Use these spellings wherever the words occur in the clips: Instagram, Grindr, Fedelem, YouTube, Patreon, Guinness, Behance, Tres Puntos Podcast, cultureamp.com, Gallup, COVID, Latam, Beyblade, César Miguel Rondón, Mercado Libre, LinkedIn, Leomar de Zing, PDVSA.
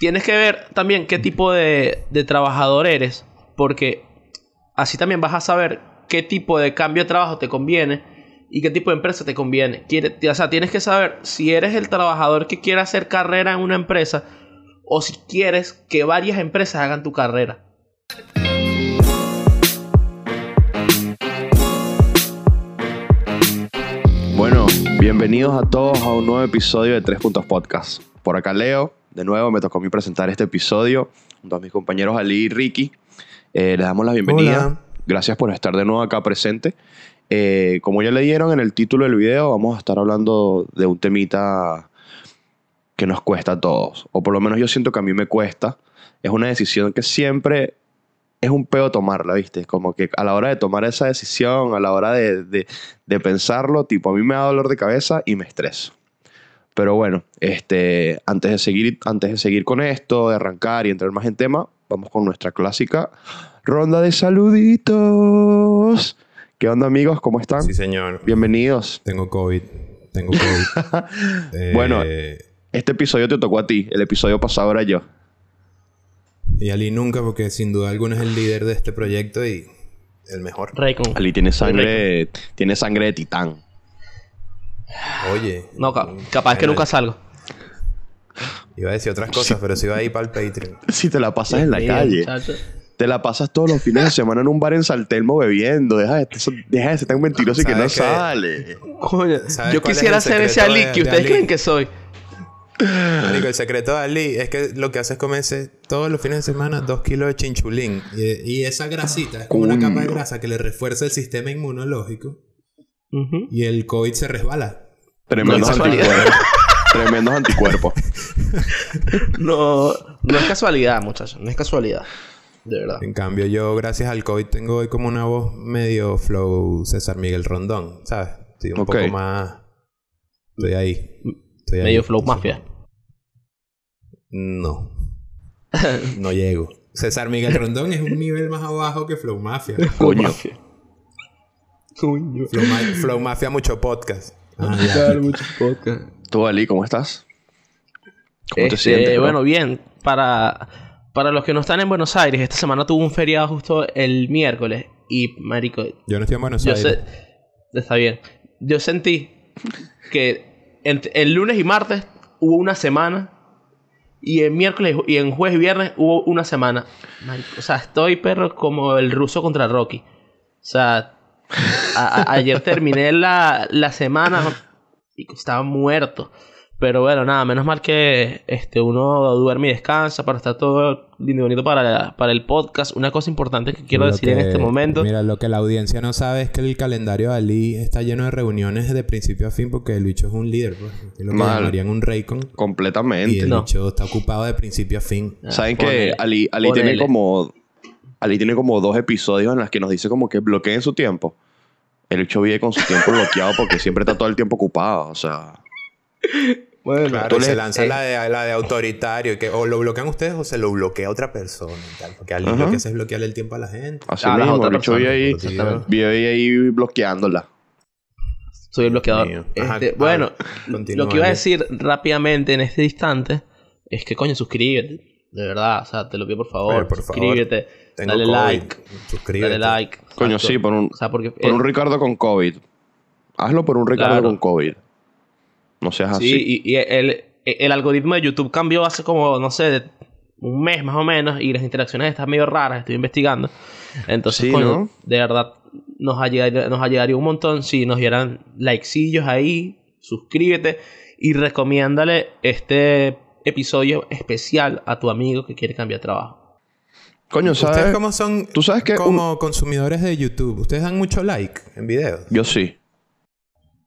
Tienes que ver también qué tipo de trabajador eres, porque así también vas a saber qué tipo de cambio de trabajo te conviene y qué tipo de empresa te conviene. O sea, tienes que saber si eres el trabajador que quiere hacer carrera en una empresa o si quieres que varias empresas hagan tu carrera. Bueno, bienvenidos a todos a un nuevo episodio de Tres Puntos Podcast. Por acá Leo. De nuevo me tocó a mí presentar este episodio junto a mis compañeros Ali y Ricky. Les damos la bienvenida. Hola. Gracias por estar de nuevo acá presente. Como ya leyeron en el título del video, vamos a estar hablando de un temita que nos cuesta a todos. O por lo menos yo siento que a mí me cuesta. Es una decisión que siempre es un peo tomarla, ¿viste? Como que a la hora de tomar esa decisión, a la hora de pensarlo, tipo a mí me da dolor de cabeza y me estreso. Pero bueno, antes de seguir con esto, de arrancar y entrar más en tema, vamos con nuestra clásica ronda de saluditos. ¿Qué onda, amigos? ¿Cómo están? Sí, señor. Bienvenidos. Tengo COVID. Bueno, este episodio te tocó a ti. El episodio pasado era yo. Y Ali nunca, porque sin duda alguna es el líder de este proyecto y el mejor. Raycon. Ali tiene sangre de titán. Oye, no, capaz que nunca salgo. Iba a decir otras cosas, sí, pero se iba a ir para el Patreon. Si te la pasas en la calle, chato. Te la pasas todos los fines de semana en un bar en Saltelmo bebiendo. Deja de ser tan mentiroso y que no sale. Coño, yo quisiera ser ese Ali que ustedes creen que soy. Marico, el secreto de Ali es que lo que hace es comerse todos los fines de semana 2 kilos de chinchulín. Y esa grasita es como una capa de grasa que le refuerza el sistema inmunológico. Uh-huh. Y el COVID se resbala. Tremendos anticuerpos. No es casualidad, muchachos. No es casualidad. De verdad. En cambio, yo, gracias al COVID, tengo hoy como una voz medio flow César Miguel Rondón, ¿sabes? Estoy un poco más. Estoy ahí. Medio flow mafia. No. No llego. César Miguel Rondón es un nivel más abajo que flow mafia. Coño. Flow Mafia, mucho podcast. Mucho podcast. Tú, Ali, ¿cómo estás? ¿Cómo te sientes? Bueno, bien. Para los que no están en Buenos Aires, esta semana tuvo un feriado justo el miércoles. Y, marico... Yo no estoy en Buenos Aires. Está bien. Yo sentí que el lunes y martes hubo una semana. Y el miércoles y en jueves y viernes hubo una semana. Marico, o sea, estoy, perro, como el ruso contra Rocky. O sea... Ayer terminé la semana y estaba muerto. Pero bueno, nada, menos mal que uno duerme y descansa para estar todo lindo y bonito para el podcast. Una cosa importante que quiero decir en este momento. Mira, lo que la audiencia no sabe es que el calendario de Ali está lleno de reuniones de principio a fin porque el bicho es un líder, pues. Es lo que llamarían un Raycon. Completamente. Y el bicho está ocupado de principio a fin. ¿Saben que Ali tiene como... Ali tiene como 2 episodios en las que nos dice como que bloqueen su tiempo. El hecho vive con su tiempo bloqueado porque siempre está todo el tiempo ocupado, o sea... Bueno, claro, se lanza la de autoritario. Que o lo bloquean ustedes o se lo bloquea a otra persona. Tal, porque alguien lo que hace es bloquearle el tiempo a la gente. Así mismo, el hecho vive ahí bloqueándola. Soy el bloqueador. Bueno, lo que iba a decir rápidamente en este instante es que, coño, suscríbete. De verdad, o sea, te lo pido por favor. Por suscríbete, favor. Dale COVID. Like. Suscríbete. Dale like. Coño, exacto. Sí, por un Ricardo con COVID. Hazlo por un Ricardo con COVID. No seas así. Sí, y el algoritmo de YouTube cambió hace como, no sé, un mes más o menos. Y las interacciones están medio raras, estoy investigando. Entonces, sí, coño, ¿no? De verdad, nos ayudaría un montón si nos dieran likecillos ahí. Suscríbete y recomiéndale este episodio especial a tu amigo que quiere cambiar de trabajo. Coño, ¿sabes? ¿Ustedes cómo son? ¿Tú sabes que como consumidores de YouTube? ¿Ustedes dan mucho like en videos? Yo sí.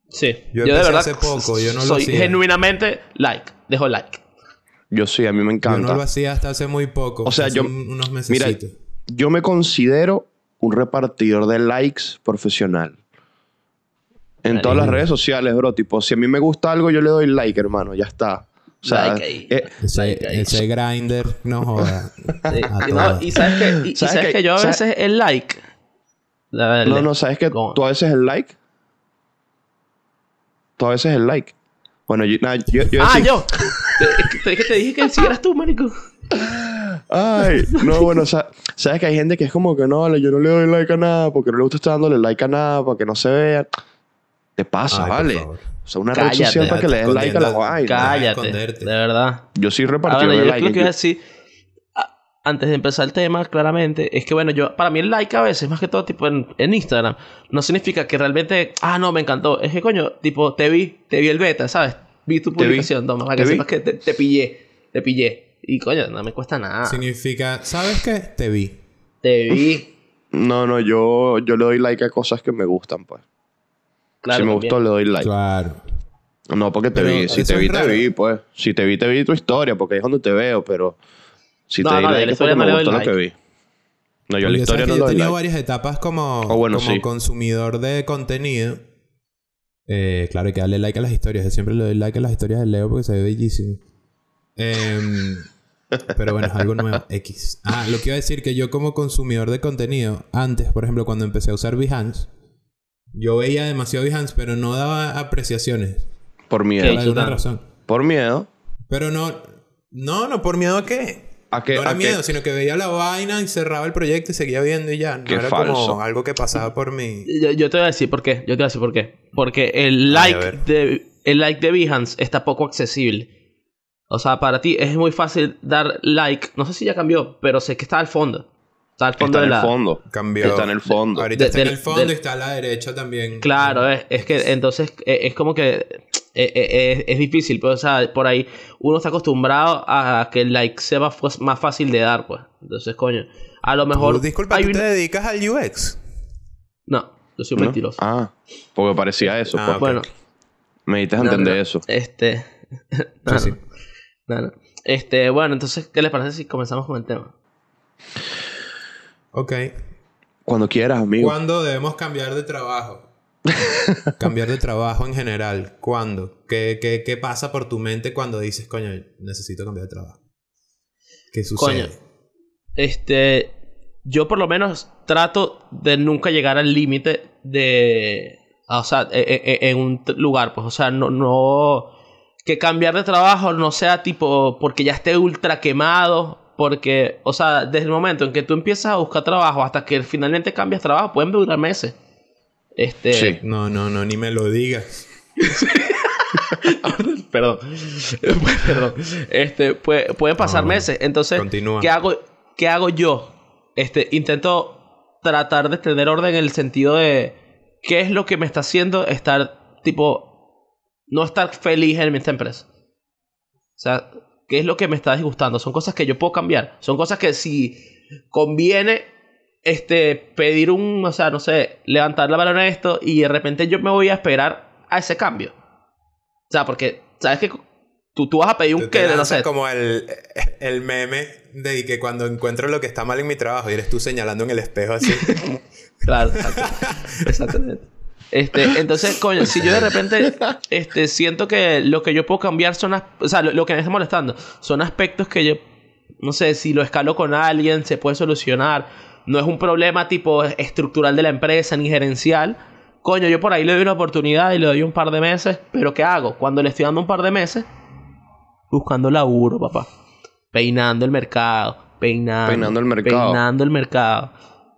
Sí. Yo de verdad hace poco. Yo no soy lo hacía. Genuinamente like. Dejo like. Yo sí, a mí me encanta. Yo no lo hacía hasta hace muy poco. O sea, yo... unos meses. Mira, yo me considero un repartidor de likes profesional. En todas las redes sociales, bro. Tipo, si a mí me gusta algo, yo le doy like, hermano. Ya está. O sea, like ese Grindr no joda. Y sabes que yo a veces el like. No, ¿sabes que tú a veces el like? Bueno, yo te dije que si eras tú, marico. Ay, no, bueno, sabes que hay gente que es como que no, yo no le doy like a nada porque no le gusta estar dándole like a nada para que no se vean. Te pasa, vale. O sea, una red social para que le den like a la vaina. Cállate, de verdad. Yo sí repartí el like. Yo creo que así, antes de empezar el tema, claramente, es que bueno, yo para mí el like a veces, más que todo, tipo en Instagram, no significa que realmente, no, me encantó. Es que coño, tipo, te vi el beta, ¿sabes? Vi tu publicación, toma, para que sepas que te pillé. Y coño, no me cuesta nada. Significa, ¿sabes qué? Te vi. No, yo le doy like a cosas que me gustan, pues. Claro, si me también gustó, le doy like. Claro. No, porque te vi. Si te vi, raro. Te vi, pues. Si te vi, te vi tu historia, porque es donde te veo, pero... Si te di like, es porque me gustó lo que vi. No, yo la historia no le doy like. Yo he tenido varias etapas como consumidor de contenido. Claro, hay que darle like a las historias. Yo siempre le doy like a las historias de Leo porque se ve bellísimo. Pero bueno, es algo nuevo. X. Lo que iba a decir que yo como consumidor de contenido, antes, por ejemplo, cuando empecé a usar Behance, yo veía demasiado Behance, pero no daba apreciaciones. Por miedo. Por alguna razón. Por miedo. Pero no, ¿por miedo a qué? No era miedo, sino que veía la vaina y cerraba el proyecto y seguía viendo y ya. No era falso. Como algo que pasaba por mí. Yo te voy a decir por qué. Porque el like de Behance está poco accesible. O sea, para ti es muy fácil dar like. No sé si ya cambió, pero sé que está al fondo. Está al fondo. Cambió. Está en el fondo. Ahorita está en el fondo y está a la derecha también. Claro, es que entonces es como que es difícil. Pues, o sea, por ahí uno está acostumbrado a que el like sea más fácil de dar, pues. Entonces, coño. A lo mejor... Disculpa, ¿tú te dedicas al UX? No, yo soy mentiroso. Porque parecía eso. Pues. Okay. Bueno. Me necesitas entender eso. Sí. Claro. Bueno, entonces, ¿qué les parece si comenzamos con el tema? Ok. Cuando quieras, amigo. ¿Cuándo debemos cambiar de trabajo? Cambiar de trabajo en general. ¿Cuándo? ¿Qué pasa por tu mente cuando dices, coño, necesito cambiar de trabajo? ¿Qué sucede? Coño, yo por lo menos trato de nunca llegar al límite de... O sea, en un lugar, pues. O sea, no... Que cambiar de trabajo no sea tipo porque ya esté ultra quemado. Porque, o sea, desde el momento en que tú empiezas a buscar trabajo hasta que finalmente cambias trabajo, pueden durar meses. Sí. No, ni me lo digas. Perdón. Pueden pasar meses. Entonces, continúa. ¿Qué hago yo? Intento tratar de tener orden en el sentido de qué es lo que me está haciendo estar tipo... No estar feliz en esta empresa. O sea, ¿qué es lo que me está disgustando? Son cosas que yo puedo cambiar. Son cosas que si conviene pedir un... O sea, no sé, levantar la mano en esto y de repente yo me voy a esperar a ese cambio. O sea, porque sabes que tú vas a pedir un que... No sé. Como el meme de que cuando encuentro lo que está mal en mi trabajo y eres tú señalando en el espejo así. Claro, exactamente. Entonces, coño, si yo de repente siento que lo que yo puedo cambiar son las... O sea, lo que me está molestando son aspectos que yo... No sé, si lo escalo con alguien, se puede solucionar. No es un problema tipo estructural de la empresa ni gerencial. Coño, yo por ahí le doy una oportunidad y le doy un par de meses. Pero ¿qué hago? Cuando le estoy dando un par de meses, buscando laburo, papá. Peinando el mercado.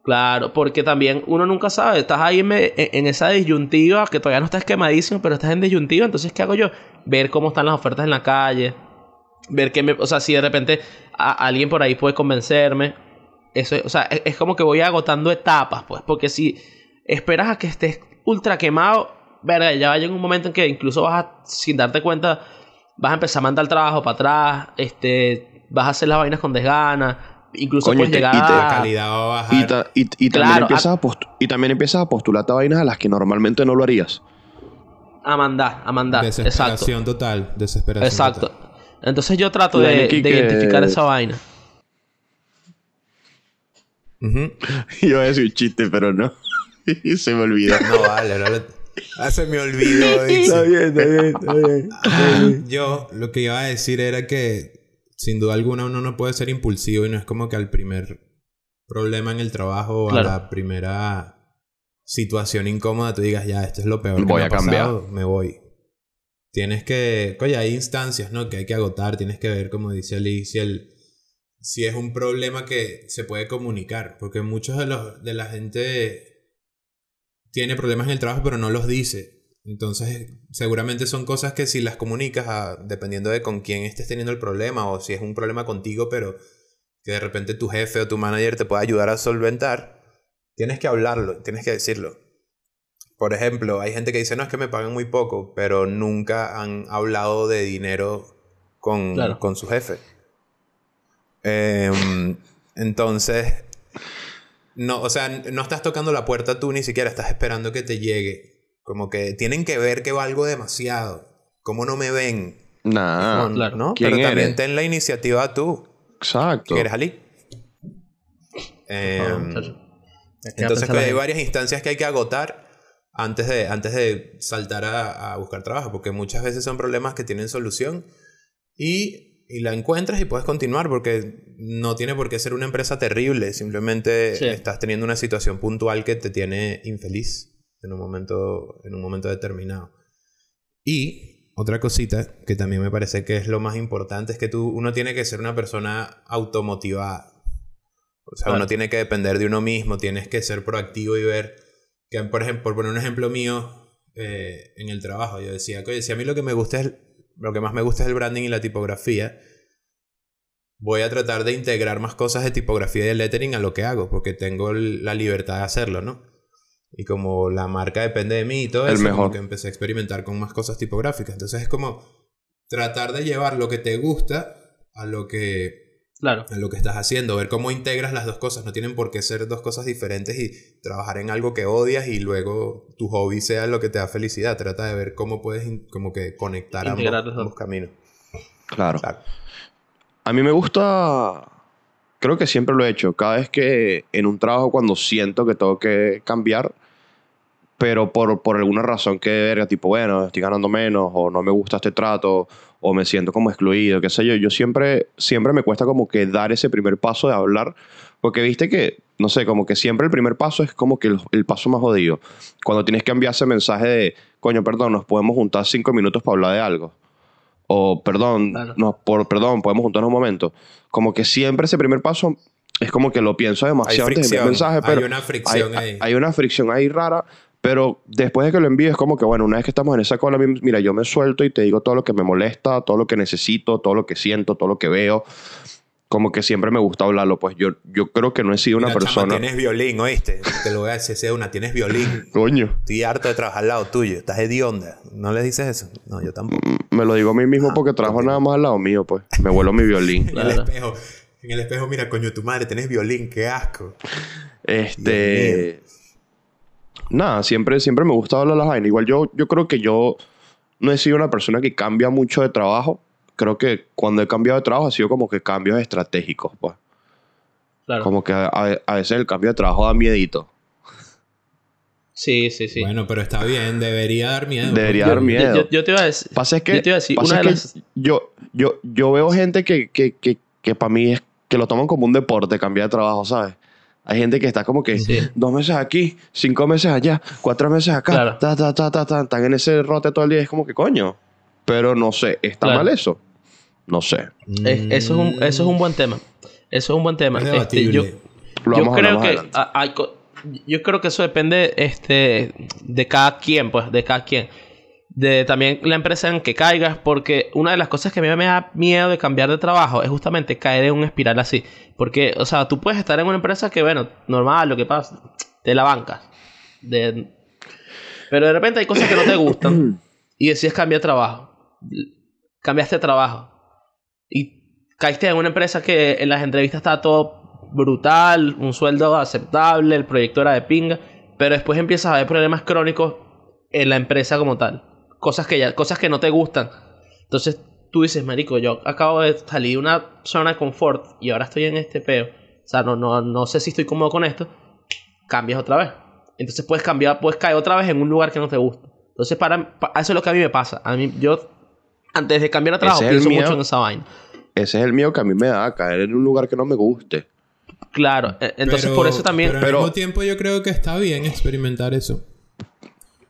Claro, porque también uno nunca sabe. Estás ahí en esa disyuntiva que todavía no estás quemadísimo, pero estás en disyuntiva. Entonces, ¿qué hago yo? Ver cómo están las ofertas en la calle. Ver qué me... O sea, si de repente alguien por ahí puede convencerme. Eso, o sea, es como que voy agotando etapas, pues. Porque si esperas a que estés ultra quemado, verga, ya va a llegar un momento en que incluso vas a, sin darte cuenta, vas a empezar a mandar el trabajo para atrás. Vas a hacer las vainas con desgana. Incluso puedes llegar a... calidad va a bajar. Y también empiezas a postularte a vainas a las que normalmente no lo harías. A mandar. Desesperación exacto. Total. Desesperación exacto. Total. Entonces yo trato de identificar esa vaina. Uh-huh. Yo voy a decir un chiste, pero no. Se me olvidó. No vale, se me olvidó. Está bien. Yo lo que iba a decir era que sin duda alguna uno no puede ser impulsivo y no es como que al primer problema en el trabajo o claro, a la primera situación incómoda tú digas, ya, esto es lo peor que me ha pasado, me voy. Tienes que... Oye, hay instancias, ¿no?, que hay que agotar. Tienes que ver, como dice Alicia, si es un problema que se puede comunicar. Porque muchos de la gente tiene problemas en el trabajo, pero no los dice. Entonces, seguramente son cosas que si las comunicas, dependiendo de con quién estés teniendo el problema, o si es un problema contigo, pero que de repente tu jefe o tu manager te pueda ayudar a solventar, tienes que hablarlo, tienes que decirlo. Por ejemplo, hay gente que dice, no, es que me pagan muy poco, pero nunca han hablado de dinero con su jefe. Entonces, no, o sea, no estás tocando la puerta tú ni siquiera, estás esperando que te llegue. Como que tienen que ver que valgo demasiado. ¿Cómo no me ven? Nah, no, claro. ¿No? Pero eres? También ten la iniciativa tú. Exacto. ¿Quieres Ali? Entonces hay varias instancias que hay que agotar antes de saltar a buscar trabajo, porque muchas veces son problemas que tienen solución y la encuentras y puedes continuar, porque no tiene por qué ser una empresa terrible, simplemente estás teniendo una situación puntual que te tiene infeliz en un momento determinado. Y otra cosita que también me parece que es lo más importante es que uno tiene que ser una persona automotivada. O sea, uno tiene que depender de uno mismo, tienes que ser proactivo y ver que, por ejemplo, por poner un ejemplo mío, en el trabajo, yo decía, oye, si a mí lo que más me gusta es el branding y la tipografía, voy a tratar de integrar más cosas de tipografía y de lettering a lo que hago, porque tengo la libertad de hacerlo, ¿no? Y como la marca depende de mí y todo eso, como que empecé a experimentar con más cosas tipográficas. Entonces es como tratar de llevar lo que te gusta a lo que estás haciendo. Ver cómo integras las dos cosas. No tienen por qué ser dos cosas diferentes y trabajar en algo que odias y luego tu hobby sea lo que te da felicidad. Trata de ver cómo puedes como que conectar ambos caminos. Claro. A mí me gusta... Creo que siempre lo he hecho. Cada vez que en un trabajo, cuando siento que tengo que cambiar, pero por alguna razón que verga, tipo, bueno, estoy ganando menos, o no me gusta este trato, o me siento como excluido, qué sé yo. Yo siempre me cuesta como que dar ese primer paso de hablar, porque viste que, no sé, como que siempre el primer paso es como que el paso más jodido. Cuando tienes que enviar ese mensaje de, coño, perdón, nos podemos juntar 5 minutos para hablar de algo. O perdón, podemos juntarnos un momento. Como que siempre ese primer paso es como que lo pienso demasiado antes de enviar mensaje, pero hay una fricción ahí. Hay una fricción ahí rara, pero después de que lo envío es como que, bueno, una vez que estamos en esa cola, mira, yo me suelto y te digo todo lo que me molesta, todo lo que necesito, todo lo que siento, todo lo que veo. Como que siempre me gusta hablarlo, pues yo creo que no he sido una persona... Chama, tienes violín, ¿oíste? Te lo voy a decir, tienes violín. Coño. Estoy harto de trabajar al lado tuyo, estás hedionda. ¿No le dices eso? No, yo tampoco. Me lo digo a mí mismo porque trabajo nada más al lado mío, pues. Me vuelo mi violín. En el espejo, mira, coño, tu madre, tenés violín, qué asco. Nada, siempre me gusta hablar las vainas. Igual yo creo que yo no he sido una persona que cambia mucho de trabajo. Creo que cuando he cambiado de trabajo ha sido como que cambios estratégicos, pues. Claro. Como que a veces el cambio de trabajo da miedito. Sí. Bueno, pero está bien. Debería dar miedo. Yo te iba a decir... Pasa es que... Yo veo gente que para mí es que lo toman como un deporte cambiar de trabajo, ¿sabes? Hay gente que está como que 2 meses aquí, 5 meses allá, 4 meses acá. Claro. Están en ese rote todo el día. Es como que, coño... Pero no sé, ¿está mal eso? No sé. Eso es un buen tema. Eso es un buen tema. Yo creo que eso depende de cada quien, pues, de cada quien. De también la empresa en que caigas, porque una de las cosas que a mí me da miedo de cambiar de trabajo es justamente caer en una espiral así. Porque, o sea, tú puedes estar en una empresa que, bueno, normal, lo que pasa, te la bancas. Pero de repente hay cosas que no te gustan. Y decías cambiar de trabajo. Cambiaste de trabajo. Y caíste en una empresa que en las entrevistas estaba todo brutal, un sueldo aceptable, el proyecto era de pinga, pero después empiezas a ver problemas crónicos en la empresa como tal. Cosas que no te gustan. Entonces tú dices, marico, yo acabo de salir de una zona de confort y ahora estoy en este peo. O sea, no sé si estoy cómodo con esto. Cambias otra vez. Entonces puedes caer otra vez en un lugar que no te gusta. Entonces, eso es lo que a mí me pasa. Yo, antes de cambiar de trabajo, pienso mucho en esa vaina. Ese es el miedo que a mí me da, caer en un lugar que no me guste. Claro, entonces por eso también... Pero al mismo tiempo yo creo que está bien experimentar eso.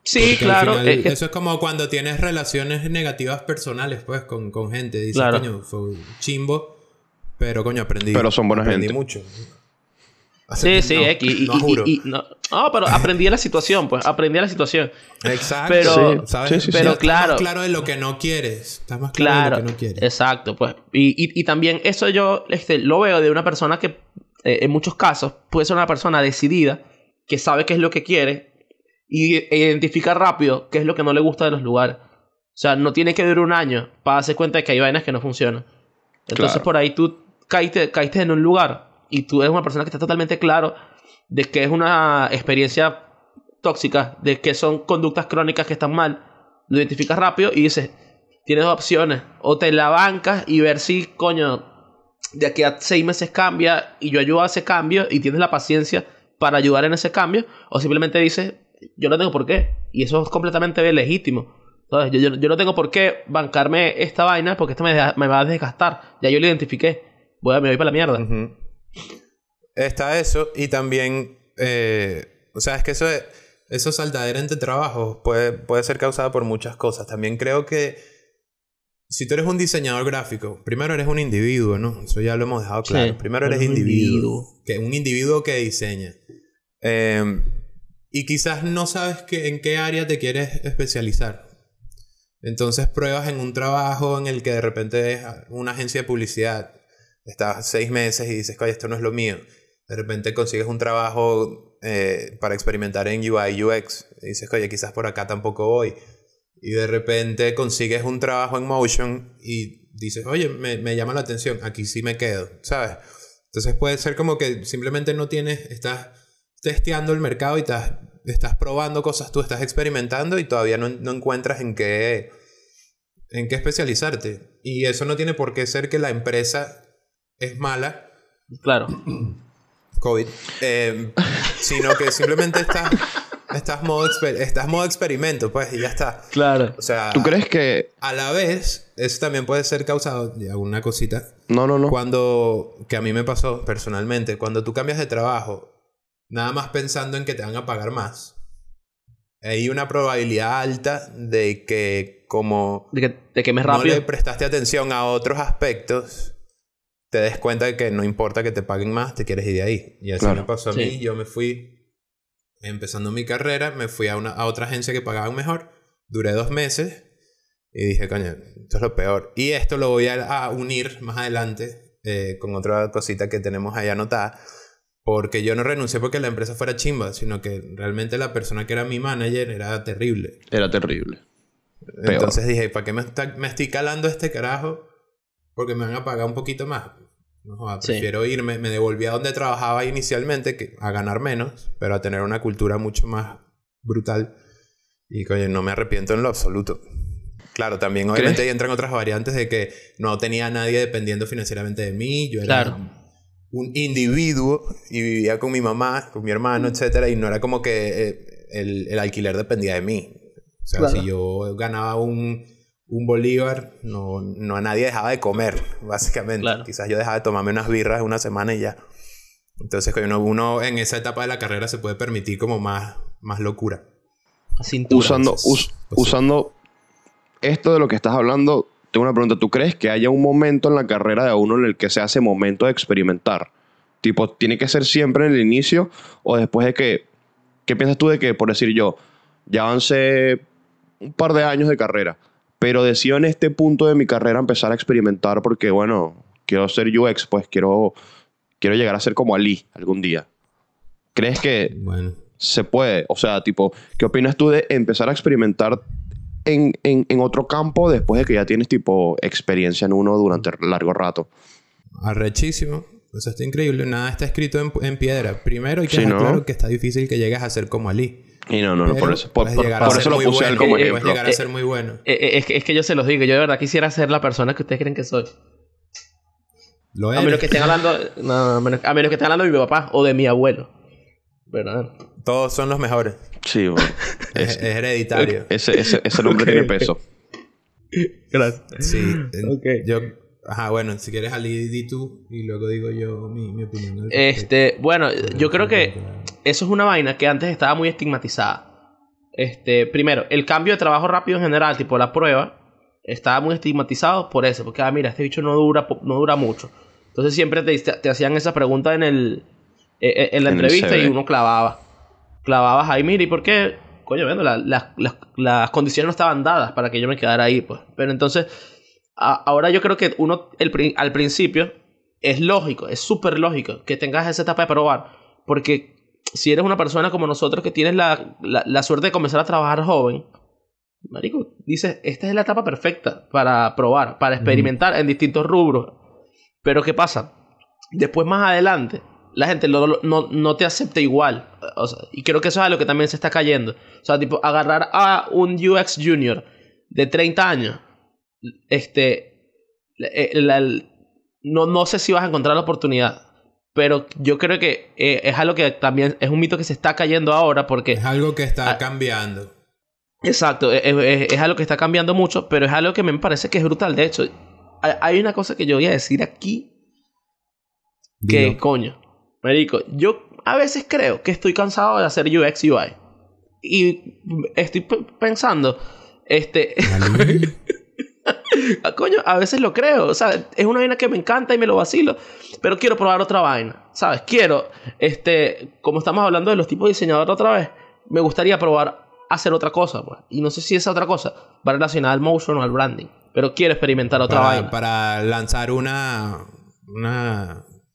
Sí, claro. Al final, eso es como cuando tienes relaciones negativas personales, pues, con gente. Dices, claro, coño, fue un chimbo, pero coño, aprendí. Pero son buena gente. Aprendí mucho. Hace sí, no, X. No, juro. No, pero aprendí la situación, pues. Aprendí la situación. Exacto. Pero, sí, ¿sabes? Sí, pero sí, claro. Estás más claro de lo que no quieres. Estás más claro de lo que no quieres. Exacto, pues. Y también eso yo lo veo de una persona que, en muchos casos, puede ser una persona decidida, que sabe qué es lo que quiere y identifica rápido qué es lo que no le gusta de los lugares. O sea, no tiene que durar un año para darse cuenta de que hay vainas que no funcionan. Entonces, claro, por ahí tú caíste en un lugar y tú eres una persona que está totalmente claro de que es una experiencia tóxica, de que son conductas crónicas que están mal. Lo identificas rápido y dices, tienes dos opciones. O te la bancas y ver si, coño, de aquí a 6 meses cambia y yo ayudo a ese cambio y tienes la paciencia para ayudar en ese cambio. O simplemente dices, yo no tengo por qué. Y eso es completamente legítimo. Entonces, yo no tengo por qué bancarme esta vaina porque esta me va a desgastar. Ya yo lo identifiqué. Me voy para la mierda. Uh-huh. Está eso. Y también, o sea, es que eso saltadera entre trabajos puede ser causada por muchas cosas. También creo que si tú eres un diseñador gráfico, primero eres un individuo, ¿no? Eso ya lo hemos dejado claro. Sí, primero eres individuo. Que un individuo que diseña. Y quizás no sabes en qué área te quieres especializar. Entonces pruebas en un trabajo en el que de repente es una agencia de publicidad. Estás 6 meses y dices, oye, esto no es lo mío. De repente consigues un trabajo para experimentar en UI, UX. Y dices, oye, quizás por acá tampoco voy. Y de repente consigues un trabajo en motion y dices, oye, me llama la atención. Aquí sí me quedo, ¿sabes? Entonces puede ser como que simplemente no tienes... Estás testeando el mercado y estás probando cosas, tú estás experimentando y todavía no encuentras en qué especializarte. Y eso no tiene por qué ser que la empresa es mala. Claro. COVID. Sino que simplemente estás modo experimento, pues, y ya está. Claro. O sea, ¿tú crees que...? A la vez, eso también puede ser causado de alguna cosita. No. Que a mí me pasó personalmente. Cuando tú cambias de trabajo... Nada más pensando en que te van a pagar más. Hay una probabilidad alta de que como... De que te quemes rápido. No le prestaste atención a otros aspectos. Te des cuenta de que no importa que te paguen más. Te quieres ir de ahí. Y así claro, me pasó a mí. Yo me fui... Empezando mi carrera. Me fui a otra agencia que pagaban mejor. Duré 2 meses. Y dije, coño, esto es lo peor. Y esto lo voy a unir más adelante. Con otra cosita que tenemos ahí anotada. Porque yo no renuncié porque la empresa fuera chimba, sino que realmente la persona que era mi manager era terrible. Era terrible. Peor. Entonces dije, ¿para qué me estoy calando este carajo? Porque me van a pagar un poquito más. No joda, prefiero irme. Me devolví a donde trabajaba inicialmente, a ganar menos, pero a tener una cultura mucho más brutal. Y coño, no me arrepiento en lo absoluto. Claro, también obviamente ahí entran otras variantes de que no tenía a nadie dependiendo financieramente de mí. Yo era... Claro. Un individuo y vivía con mi mamá, con mi hermano, etcétera, y no era como que el alquiler dependía de mí. O sea, claro, si yo ganaba un bolívar, no a nadie dejaba de comer, básicamente. Claro. Quizás yo dejaba de tomarme unas birras una semana y ya. Entonces, uno en esa etapa de la carrera se puede permitir como más locura. Cintura. Usando esto de lo que estás hablando... Tengo una pregunta. ¿Tú crees que haya un momento en la carrera de uno en el que se hace momento de experimentar? Tipo, ¿tiene que ser siempre en el inicio o después de que... ¿Qué piensas tú de que, por decir yo, ya avancé un par de años de carrera, pero decido en este punto de mi carrera empezar a experimentar porque, bueno, quiero ser UX, pues quiero llegar a ser como Ali algún día? ¿Crees que se puede? O sea, tipo, ¿qué opinas tú de empezar a experimentar en otro campo después de que ya tienes tipo experiencia en uno durante largo rato? Arrechísimo. Eso está increíble. Nada está escrito en piedra. Primero hay que dejar claro que está difícil que llegues a ser como Ali. Y no, por eso. Por eso lo puse él como ejemplo. Puedes llegar a ser muy bueno. Es que yo se los digo. Yo de verdad quisiera ser la persona que ustedes creen que soy. Lo eres. A menos que estén hablando... a menos que estén hablando de mi papá o de mi abuelo. ¿Verdad? Todos son los mejores. Sí, bueno. Es hereditario. Ese nombre tiene peso. Gracias. Sí. Okay. Bueno, si quieres Ali, di tú y luego digo yo mi opinión. Yo creo que eso es una vaina que antes estaba muy estigmatizada. Primero, el cambio de trabajo rápido en general, tipo la prueba, estaba muy estigmatizado por eso. Porque, mira, este bicho no dura mucho. Entonces siempre te hacían esa pregunta en la entrevista y uno clavabas ahí, mira, ¿y por qué? Coño, bueno, las condiciones no estaban dadas para que yo me quedara ahí, pues. Pero entonces, ahora yo creo que uno, al principio, es lógico, es súper lógico que tengas esa etapa de probar. Porque si eres una persona como nosotros que tienes la suerte de comenzar a trabajar joven, marico, dices, esta es la etapa perfecta para probar, para experimentar en distintos rubros. Pero ¿qué pasa? Después, más adelante, la gente no te acepta igual. O sea, y creo que eso es a lo que también se está cayendo. O sea, tipo, agarrar a un UX junior de 30 años, no sé si vas a encontrar la oportunidad. Pero yo creo que es algo que también es un mito que se está cayendo ahora, porque es algo que está cambiando. Exacto, es algo que está cambiando mucho, pero es algo que me parece que es brutal. De hecho, hay una cosa que yo voy a decir aquí. Que coño, marico, yo a veces creo que estoy cansado de hacer UX UI. Y estoy pensando, coño, a veces lo creo, o sea, es una vaina que me encanta y me lo vacilo, pero quiero probar otra vaina, ¿sabes? Quiero, como estamos hablando de los tipos de diseñadores otra vez, me gustaría probar hacer otra cosa, pues. Y no sé si esa otra cosa va relacionada al motion o al branding, pero quiero experimentar otra vaina. Para lanzar una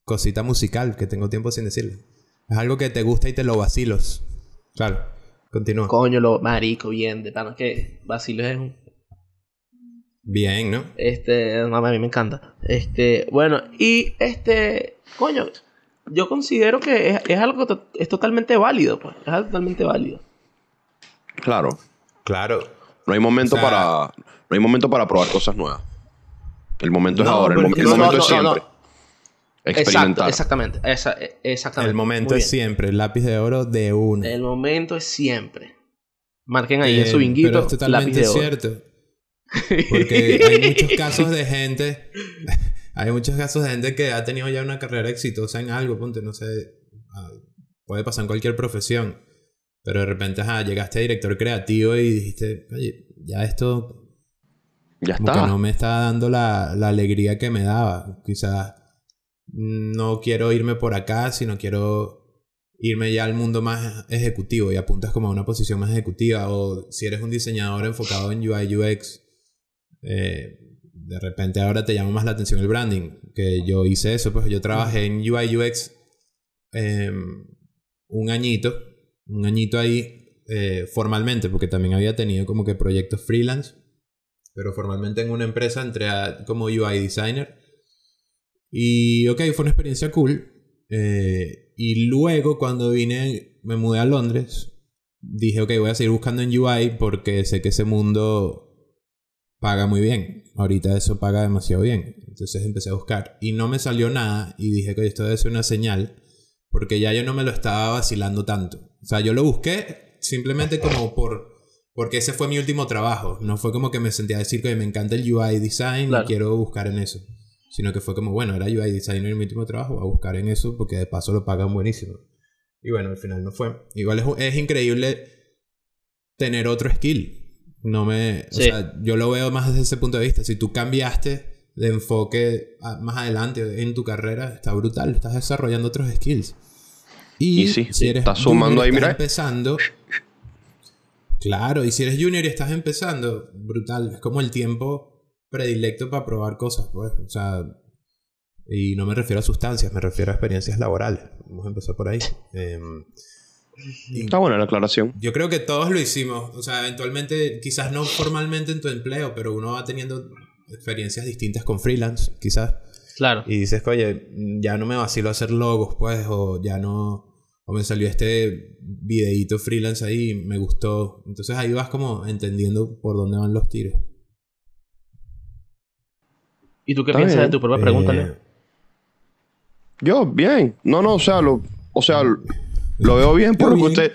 cosita musical que tengo tiempo sin decirle. Es algo que te gusta y te lo vacilos. Claro, continúa. Coño, lo marico, bien, de pana que vacilos es un... Bien, ¿no? A mí me encanta. Bueno, y coño, yo considero que es algo que es totalmente válido, pues. Es algo totalmente válido. Claro. No hay momento para probar cosas nuevas. El momento es ahora, el momento es siempre. No. Experimentar. Exactamente. El momento es siempre, el lápiz de oro de uno. El momento es siempre. Marquen ahí en su vinguito. Pero es totalmente cierto. Porque hay muchos casos de gente que ha tenido ya una carrera exitosa en algo, ponte, no sé, puede pasar en cualquier profesión, pero de repente llegaste a director creativo y dijiste, oye, ya esto ya está, como que no me está dando la alegría que me daba, quizás no quiero irme por acá, sino quiero irme ya al mundo más ejecutivo, y apuntas como a una posición más ejecutiva, o si eres un diseñador enfocado en UI UX, de repente ahora te llama más la atención el branding, que yo hice eso, pues yo trabajé en UI UX un añito ahí, formalmente, porque también había tenido como que proyectos freelance, pero formalmente en una empresa entré como UI designer, y ok, fue una experiencia cool. Y luego cuando me mudé a Londres, dije, ok, voy a seguir buscando en UI porque sé que ese mundo paga muy bien. Ahorita eso paga demasiado bien. Entonces empecé a buscar y no me salió nada y dije, que esto debe ser una señal porque ya yo no me lo estaba vacilando tanto. O sea, yo lo busqué simplemente como porque ese fue mi último trabajo. No fue como que me sentía a decir que me encanta el UI design, claro, y quiero buscar en eso. Sino que fue como, bueno, era UI designer en mi último trabajo, voy a buscar en eso porque de paso lo pagan buenísimo. Y bueno, al final no fue. Igual es increíble tener otro skill. O sea, yo lo veo más desde ese punto de vista. Si tú cambiaste de enfoque más adelante en tu carrera, está brutal. Estás desarrollando otros skills. Y si eres junior y estás empezando... Claro, y si eres junior y estás empezando, brutal. Es como el tiempo predilecto para probar cosas, pues. O sea, y no me refiero a sustancias, me refiero a experiencias laborales. Vamos a empezar por ahí. Está buena la aclaración. Yo creo que todos lo hicimos. O sea, eventualmente, quizás no formalmente en tu empleo, pero uno va teniendo experiencias distintas con freelance, quizás. Claro. Y dices, oye, ya no me vacilo a hacer logos, pues, o ya no... O me salió este videíto freelance ahí y me gustó. Entonces ahí vas como entendiendo por dónde van los tiros. ¿Y tú qué piensas de tu propia pregunta, Leo? Yo, bien. No, o sea, lo veo bien por lo que ustedes...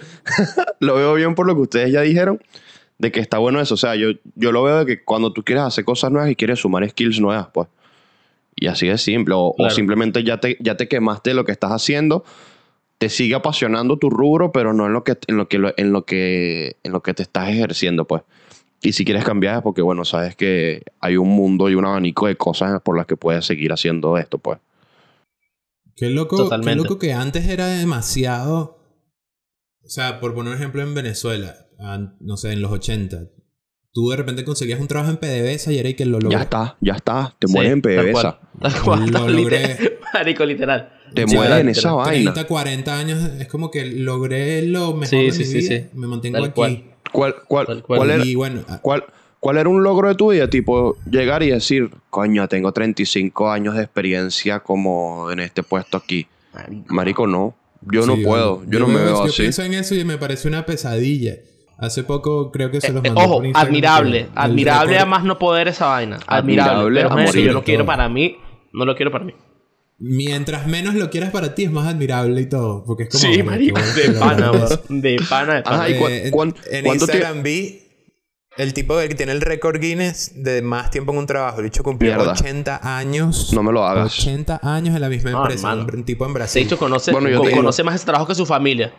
lo veo bien por lo que ustedes ya dijeron de que está bueno eso. O sea, yo lo veo de que cuando tú quieres hacer cosas nuevas y quieres sumar skills nuevas, pues. Y así es simple. O simplemente ya te quemaste lo que estás haciendo te sigue apasionando tu rubro, pero no en lo que, en lo que te estás ejerciendo, pues. Y si quieres cambiar es porque, bueno, sabes que hay un mundo y un abanico de cosas por las que puedes seguir haciendo esto, pues. Qué loco que antes era demasiado... O sea, por poner un ejemplo, en Venezuela, no sé, en los 80, tú de repente conseguías un trabajo en PDVSA y era que lo logré. Ya está. Te mueres en PDVSA. Lo logré. Marico, literal. Te mueres en esa vaina. 30, 40 años, es como que logré lo mejor de mi vida. Me mantengo tal aquí. ¿Cuál era un logro de tu vida? Tipo, llegar y decir, coño, tengo 35 años de experiencia como en este puesto aquí. Marico, no. Yo no puedo. Yo no me veo así. Yo pienso en eso y me parece una pesadilla. Hace poco creo que se los mandé por Instagram. Admirable a más no poder esa vaina. Admirable, pero yo no quiero para mí. No lo quiero para mí. Mientras menos lo quieras para ti, es más admirable y todo. Porque es como... Sí, marico. De pana. Ajá, en Instagram vi el tipo que tiene el récord Guinness de más tiempo en un trabajo. El bicho cumplió 80 años. No me lo hagas. 80 años en la misma empresa. Hermano. Un tipo en Brasil. De hecho, conoce más ese trabajo que su familia.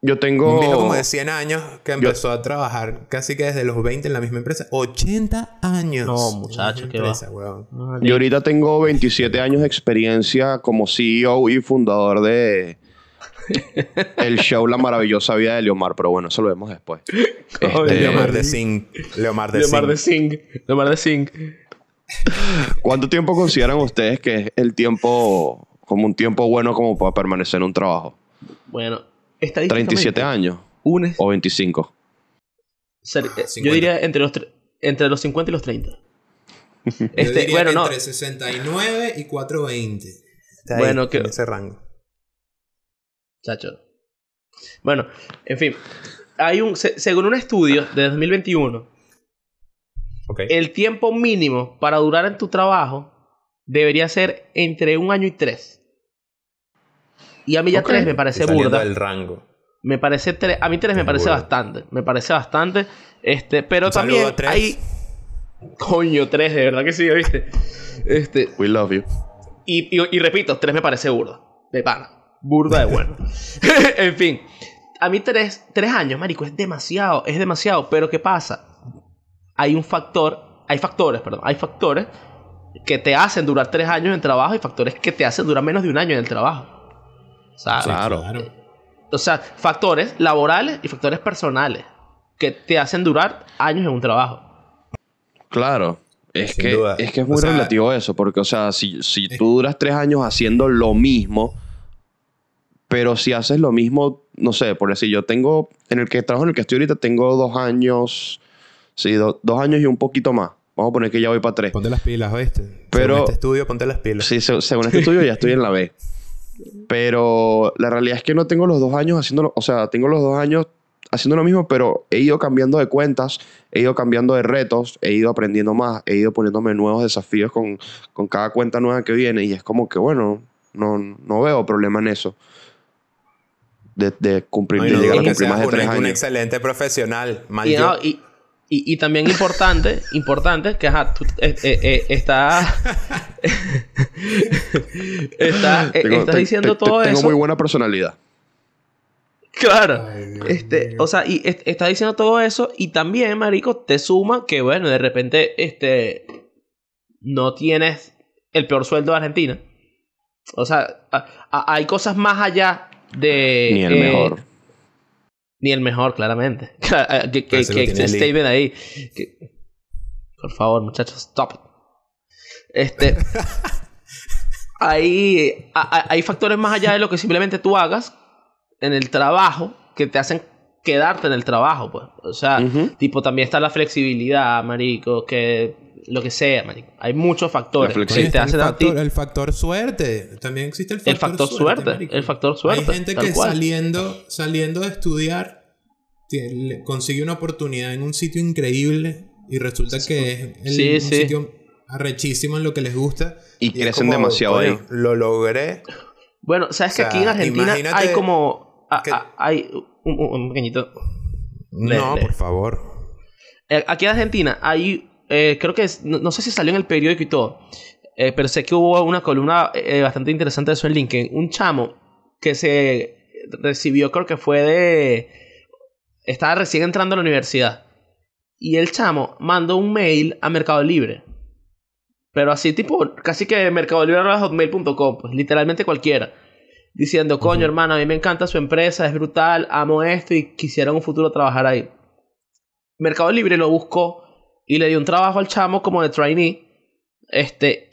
Yo tengo... Un viejo como de 100 años que empezó a trabajar casi que desde los 20 en la misma empresa. 80 años. No, muchachos, qué va. Yo ahorita tengo 27 años de experiencia como CEO y fundador de... el show La Maravillosa Vida de Leomar, pero bueno, eso lo vemos después. Leomar de Zing. ¿Cuánto tiempo consideran ustedes que es el tiempo, como un tiempo bueno como para permanecer en un trabajo? Bueno, estadísticamente 37 años o 25. Yo diría entre los 50 y los 30. Entre 69 y 420. Está bueno, en ese rango. Chacho. Bueno, en fin, según un estudio de 2021, el tiempo mínimo para durar en tu trabajo debería ser entre 1 año y 3. Y a mí ya 3 me parece burda. Del rango. A mí tres me parece bastante. Pero también a 3. Hay... Coño, 3, de verdad que sí, ¿viste? We love you. Y repito, 3 me parece burda. De pana. Burda de bueno. En fin. A mí 3 años, marico, es demasiado. Pero ¿qué pasa? Hay factores que te hacen durar 3 años en el trabajo y factores que te hacen durar menos de 1 año en el trabajo. ¿Sabes? Claro. O sea, factores laborales y factores personales que te hacen durar años en un trabajo. Claro. Es que es muy relativo eso. Porque, o sea, si tú duras 3 años haciendo lo mismo... Pero si haces lo mismo, no sé, por decir, yo tengo, en el que estoy ahorita, tengo 2 años, sí, 2 años y un poquito más. Vamos a poner que ya voy para 3. Ponte las pilas, ¿oíste? Pero, según este estudio, ponte las pilas. Sí, según este estudio ya estoy en la B. Pero la realidad es que no tengo los 2 años haciéndolo, o sea, tengo los 2 años haciendo lo mismo, pero he ido cambiando de cuentas, he ido cambiando de retos, he ido aprendiendo más, he ido poniéndome nuevos desafíos con cada cuenta nueva que viene y es como que, bueno, no veo problema en eso. De llegar a cumplir más de 3 años. Un excelente profesional. Y también importante que estás diciendo todo eso. Tengo muy buena personalidad. Claro. O sea, y estás diciendo todo eso y también, marico, te suma que, bueno, de repente no tienes el peor sueldo de Argentina. O sea, hay cosas más allá de... Ni el mejor, claramente. que Steven ahí. Por favor, muchachos, stop. Hay factores más allá de lo que simplemente tú hagas en el trabajo que te hacen quedarte en el trabajo, pues. O sea, tipo, también está la flexibilidad, marico, que... Lo que sea, marico. Hay muchos factores. El factor suerte. También existe el factor suerte. El factor suerte. Hay gente que saliendo de estudiar consigue una oportunidad en un sitio increíble y resulta que es un sitio arrechísimo en lo que les gusta. Y crecen como, demasiado ahí. Lo logré. Bueno, sabes que aquí en Argentina hay como... Hay un pequeñito... No, por favor. Aquí en Argentina hay... creo que no sé si salió en el periódico y todo, pero sé que hubo una columna bastante interesante de eso en LinkedIn. Un chamo que se recibió, creo que fue de... Estaba recién entrando a la universidad. Y el chamo mandó un mail a Mercado Libre. Pero así tipo, casi que mercadolibre@hotmail.com, pues literalmente cualquiera. Diciendo, coño, hermano, a mí me encanta su empresa, es brutal, amo esto y quisiera en un futuro trabajar ahí. Mercado Libre lo buscó y le dio un trabajo al chamo como de trainee.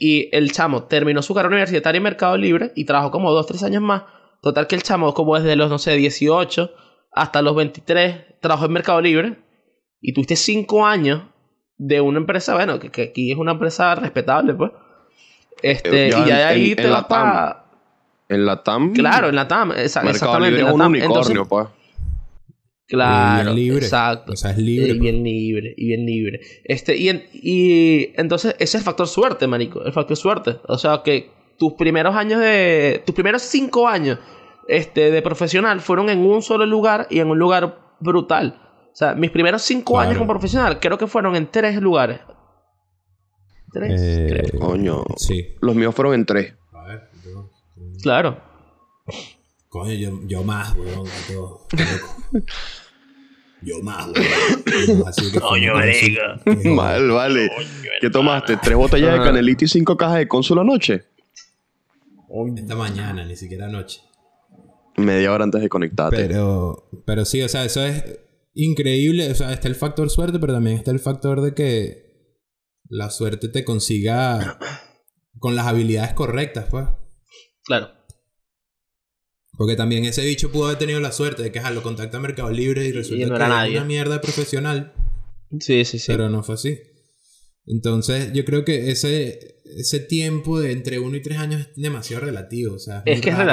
Y el chamo terminó su carrera universitaria en Mercado Libre y trabajó como 2-3 años más. Total que el chamo, como desde los, 18 hasta los 23, trabajó en Mercado Libre. Y tuviste 5 años de una empresa, bueno, que aquí es una empresa respetable, pues. Y ya de ahí en te vas para... ¿En la TAM? Claro, en la TAM, exactamente. En la TAM. Un unicornio, pues. Claro, libre. Exacto. O sea, es libre. Y bien libre, y bien libre. Y entonces, ese es el factor suerte, marico. El factor suerte. O sea, que tus primeros años de... Tus primeros 5 años de profesional fueron en un solo lugar y en un lugar brutal. O sea, mis primeros 5 años como profesional creo que fueron en 3 lugares. ¿3? Coño. Sí. Los míos fueron en 3. A ver, yo... Claro. Coño, yo más, weón. Yo más, weón. Coño, marico. Mal, vale. Coño, ¿qué tomaste? 3 botellas de canelita y 5 cajas de Cónsul anoche. Esta mañana, ni siquiera anoche. Media hora antes de conectarte. Pero sí, o sea, eso es... increíble, o sea, está el factor suerte, pero también está el factor de que la suerte te consiga con las habilidades correctas, pues. Claro. Porque también ese bicho pudo haber tenido la suerte de que lo contacta a Mercado Libre y resulta que era una mierda de profesional. Sí, sí, sí. Pero no fue así. Entonces, yo creo que ese tiempo de entre 1 y 3 años es demasiado relativo. O sea, es que raro, es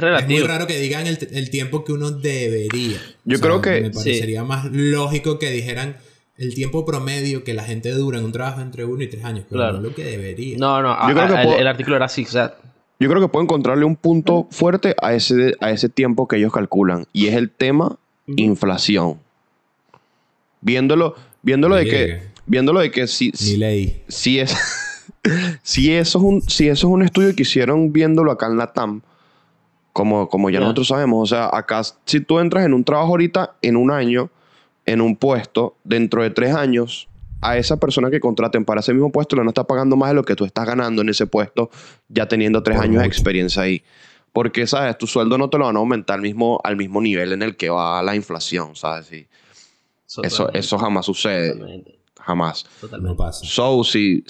relativo. Es muy raro que digan el tiempo que uno debería. Yo creo que... me parecería más lógico que dijeran el tiempo promedio que la gente dura en un trabajo entre 1 y 3 años. Pero no es lo que debería. No. Yo creo que el artículo era así. O sea, yo creo que puedo encontrarle un punto fuerte a ese tiempo que ellos calculan. Y es el tema inflación. Viéndolo de que... si eso es un estudio que hicieron viéndolo acá en la TAM, como ya nosotros sabemos, o sea, acá si tú entras en un trabajo ahorita, en un año, en un puesto, dentro de 3 años, a esa persona que contraten para ese mismo puesto, le no está pagando más de lo que tú estás ganando en ese puesto, ya teniendo 3 años de experiencia ahí. Porque, ¿sabes? Tu sueldo no te lo van a aumentar al mismo nivel en el que va la inflación, ¿sabes? Sí. Eso jamás sucede. Totalmente. Jamás. Totalmente. No pasa. So, si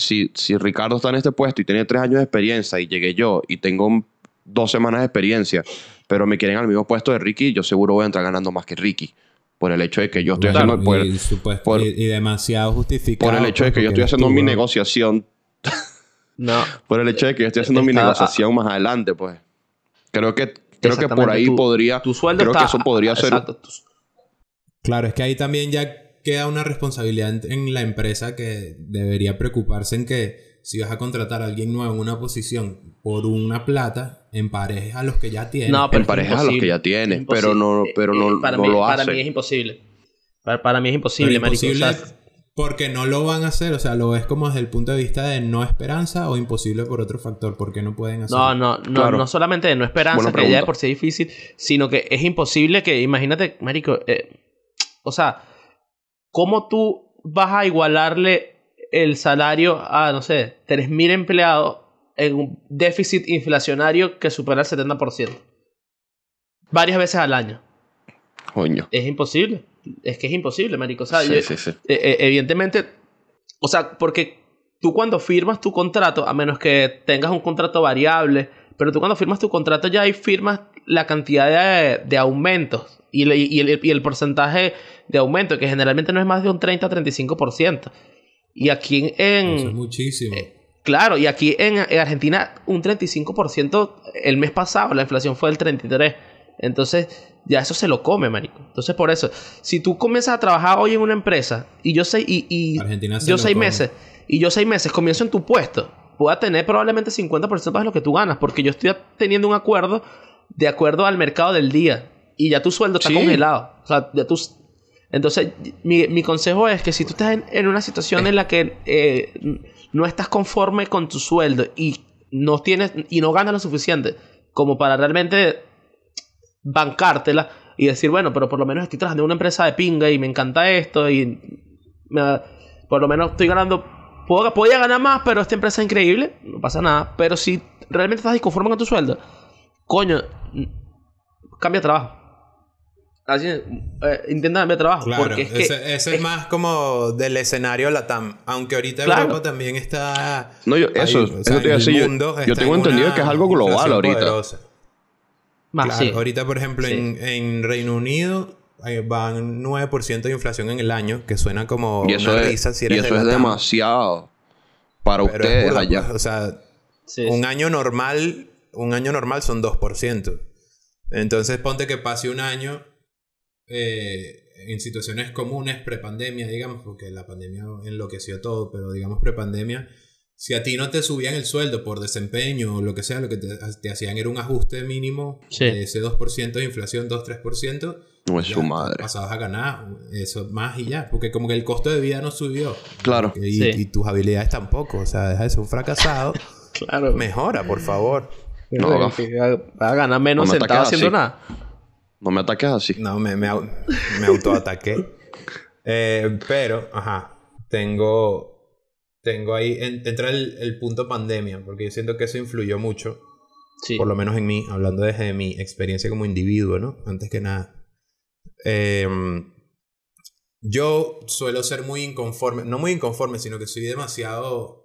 Ricardo está en este puesto y tiene 3 años de experiencia y llegué yo y tengo 2 semanas de experiencia, pero me quieren al mismo puesto de Ricky, yo seguro voy a entrar ganando más que Ricky. Por el hecho de que yo estoy haciendo... Y demasiado justificado. Por el hecho de que yo estoy haciendo mi negociación. No. Por el hecho de que yo estoy haciendo mi negociación más adelante, pues. Creo que por ahí podría... Tu sueldo creo que eso podría ser... Exacto. Claro, es que ahí también ya queda una responsabilidad en la empresa que debería preocuparse en que si vas a contratar a alguien nuevo en una posición por una plata, emparejes a los que ya tienes. No, pero emparejes a los que ya tienes, imposible. Pero no lo hacen. Para mí es imposible. Para mí es imposible, marico. Porque no lo van a hacer, o sea, lo ves como desde el punto de vista de no esperanza o imposible por otro factor, porque no pueden hacerlo. No, claro. No solamente de no esperanza, que ya de por sí es difícil, sino que es imposible que, imagínate, marico... o sea, ¿cómo tú vas a igualarle el salario a, no sé, 3.000 empleados en un déficit inflacionario que supera el 70%? Varias veces al año. Coño. Es imposible. Es que es imposible, marico. O sea, evidentemente, o sea, porque tú cuando firmas tu contrato, a menos que tengas un contrato variable, pero tú cuando firmas tu contrato ya ahí firmas la cantidad de aumentos. Y el porcentaje de aumento, que generalmente no es más de un 30-35%. Y aquí eso es muchísimo. Claro, y aquí en Argentina un 35% el mes pasado, la inflación fue del 33%. Entonces, ya eso se lo come, marico. Entonces, por eso, si tú comienzas a trabajar hoy en una empresa, y yo 6 meses comienzo en tu puesto, voy a tener probablemente 50% más de lo que tú ganas, porque yo estoy teniendo un acuerdo de acuerdo al mercado del día. Y ya tu sueldo está congelado. O sea, ya tú... Entonces, mi consejo es que si tú estás en una situación en la que no estás conforme con tu sueldo y no ganas lo suficiente como para realmente bancártela y decir, bueno, pero por lo menos estoy trabajando en una empresa de pinga y me encanta esto y por lo menos estoy ganando, podía ganar más, pero esta empresa es increíble, no pasa nada. Pero si realmente estás disconforme con tu sueldo, coño, cambia de trabajo. Así, intenta cambiar de trabajo. Claro, porque es más como del escenario Latam, aunque ahorita claro. Europa también está... No, yo, eso, ahí, eso te así, yo tengo entendido que es algo global ahorita. Más, claro, sí. Ahorita, por ejemplo, sí. en Reino Unido van 9% de inflación en el año, que suena como una risa si eres de Latam. Y eso es demasiado para pero ustedes pura, allá. O sea, sí, un año normal, son 2%. Entonces, ponte que pase un año... en situaciones comunes, prepandemia, digamos, porque la pandemia enloqueció todo, pero digamos prepandemia, si a ti no te subían el sueldo por desempeño o lo que sea, lo que te hacían era un ajuste mínimo, sí, de ese 2% de inflación, 2-3%, no es su madre, pasabas a ganar eso más y ya, porque como que el costo de vida no subió, claro, y, sí, y tus habilidades tampoco, o sea, deja de ser un fracasado. Claro, mejora, por favor, no, vas a ganar menos, no me sentado haciendo así, nada. No me ataques así. No, me autoataqué. Pero, ajá. Tengo ahí... entra el punto pandemia. Porque yo siento que eso influyó mucho. Sí. Por lo menos en mí. Hablando desde mi experiencia como individuo, ¿no? Antes que nada. Yo suelo ser muy inconforme. No muy inconforme, sino que soy demasiado...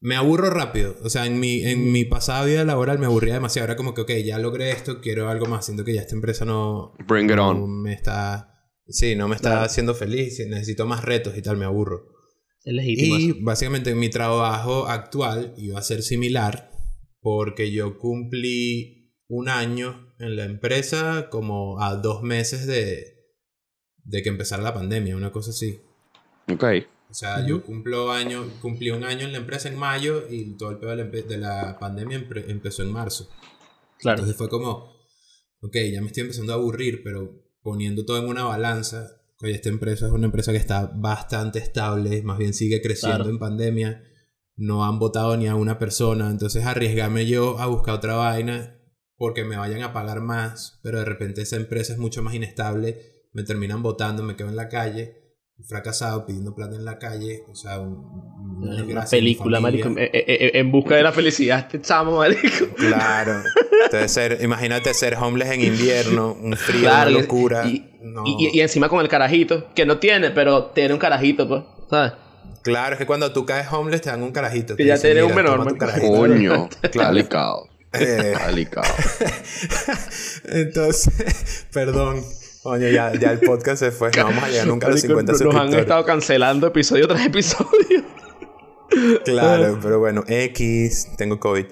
Me aburro rápido. O sea, en mi pasada vida laboral me aburría demasiado. Ahora como que, ok, ya logré esto, quiero algo más. Siento que ya esta empresa no... Bring it on. Me está... Sí, no me está haciendo feliz. Necesito más retos y tal. Me aburro. Es legítimo. Y eso, básicamente mi trabajo actual iba a ser similar porque yo cumplí un año en la empresa como a 2 meses de que empezara la pandemia. Una cosa así. Ok. O sea, yo cumplí un año en la empresa en mayo y todo el pedo de la pandemia empezó en marzo. Claro. Entonces fue como, ok, ya me estoy empezando a aburrir, pero poniendo todo en una balanza, oye, esta empresa es una empresa que está bastante estable, más bien sigue creciendo, claro, en pandemia, no han votado ni a una persona, entonces arriesgarme yo a buscar otra vaina porque me vayan a pagar más, pero de repente esa empresa es mucho más inestable, me terminan votando, me quedo en la calle... fracasado, pidiendo plata en la calle, o sea, una película, marico, en busca de la felicidad, este chamo, marico. Claro. Entonces, imagínate ser homeless en invierno, un frío, claro, una locura. Y encima con el carajito, que no tiene, pero tiene un carajito, pues, ¿sabes? Claro, es que cuando tú caes homeless te dan un carajito. Que ya tienes un menor, marico. Coño, claro. Alicado. Entonces, perdón. Coño, ya el podcast se fue. No vamos a llegar nunca a los 50 suscriptores. Nos han estado cancelando episodio tras episodio. Claro, pero bueno. Tengo COVID.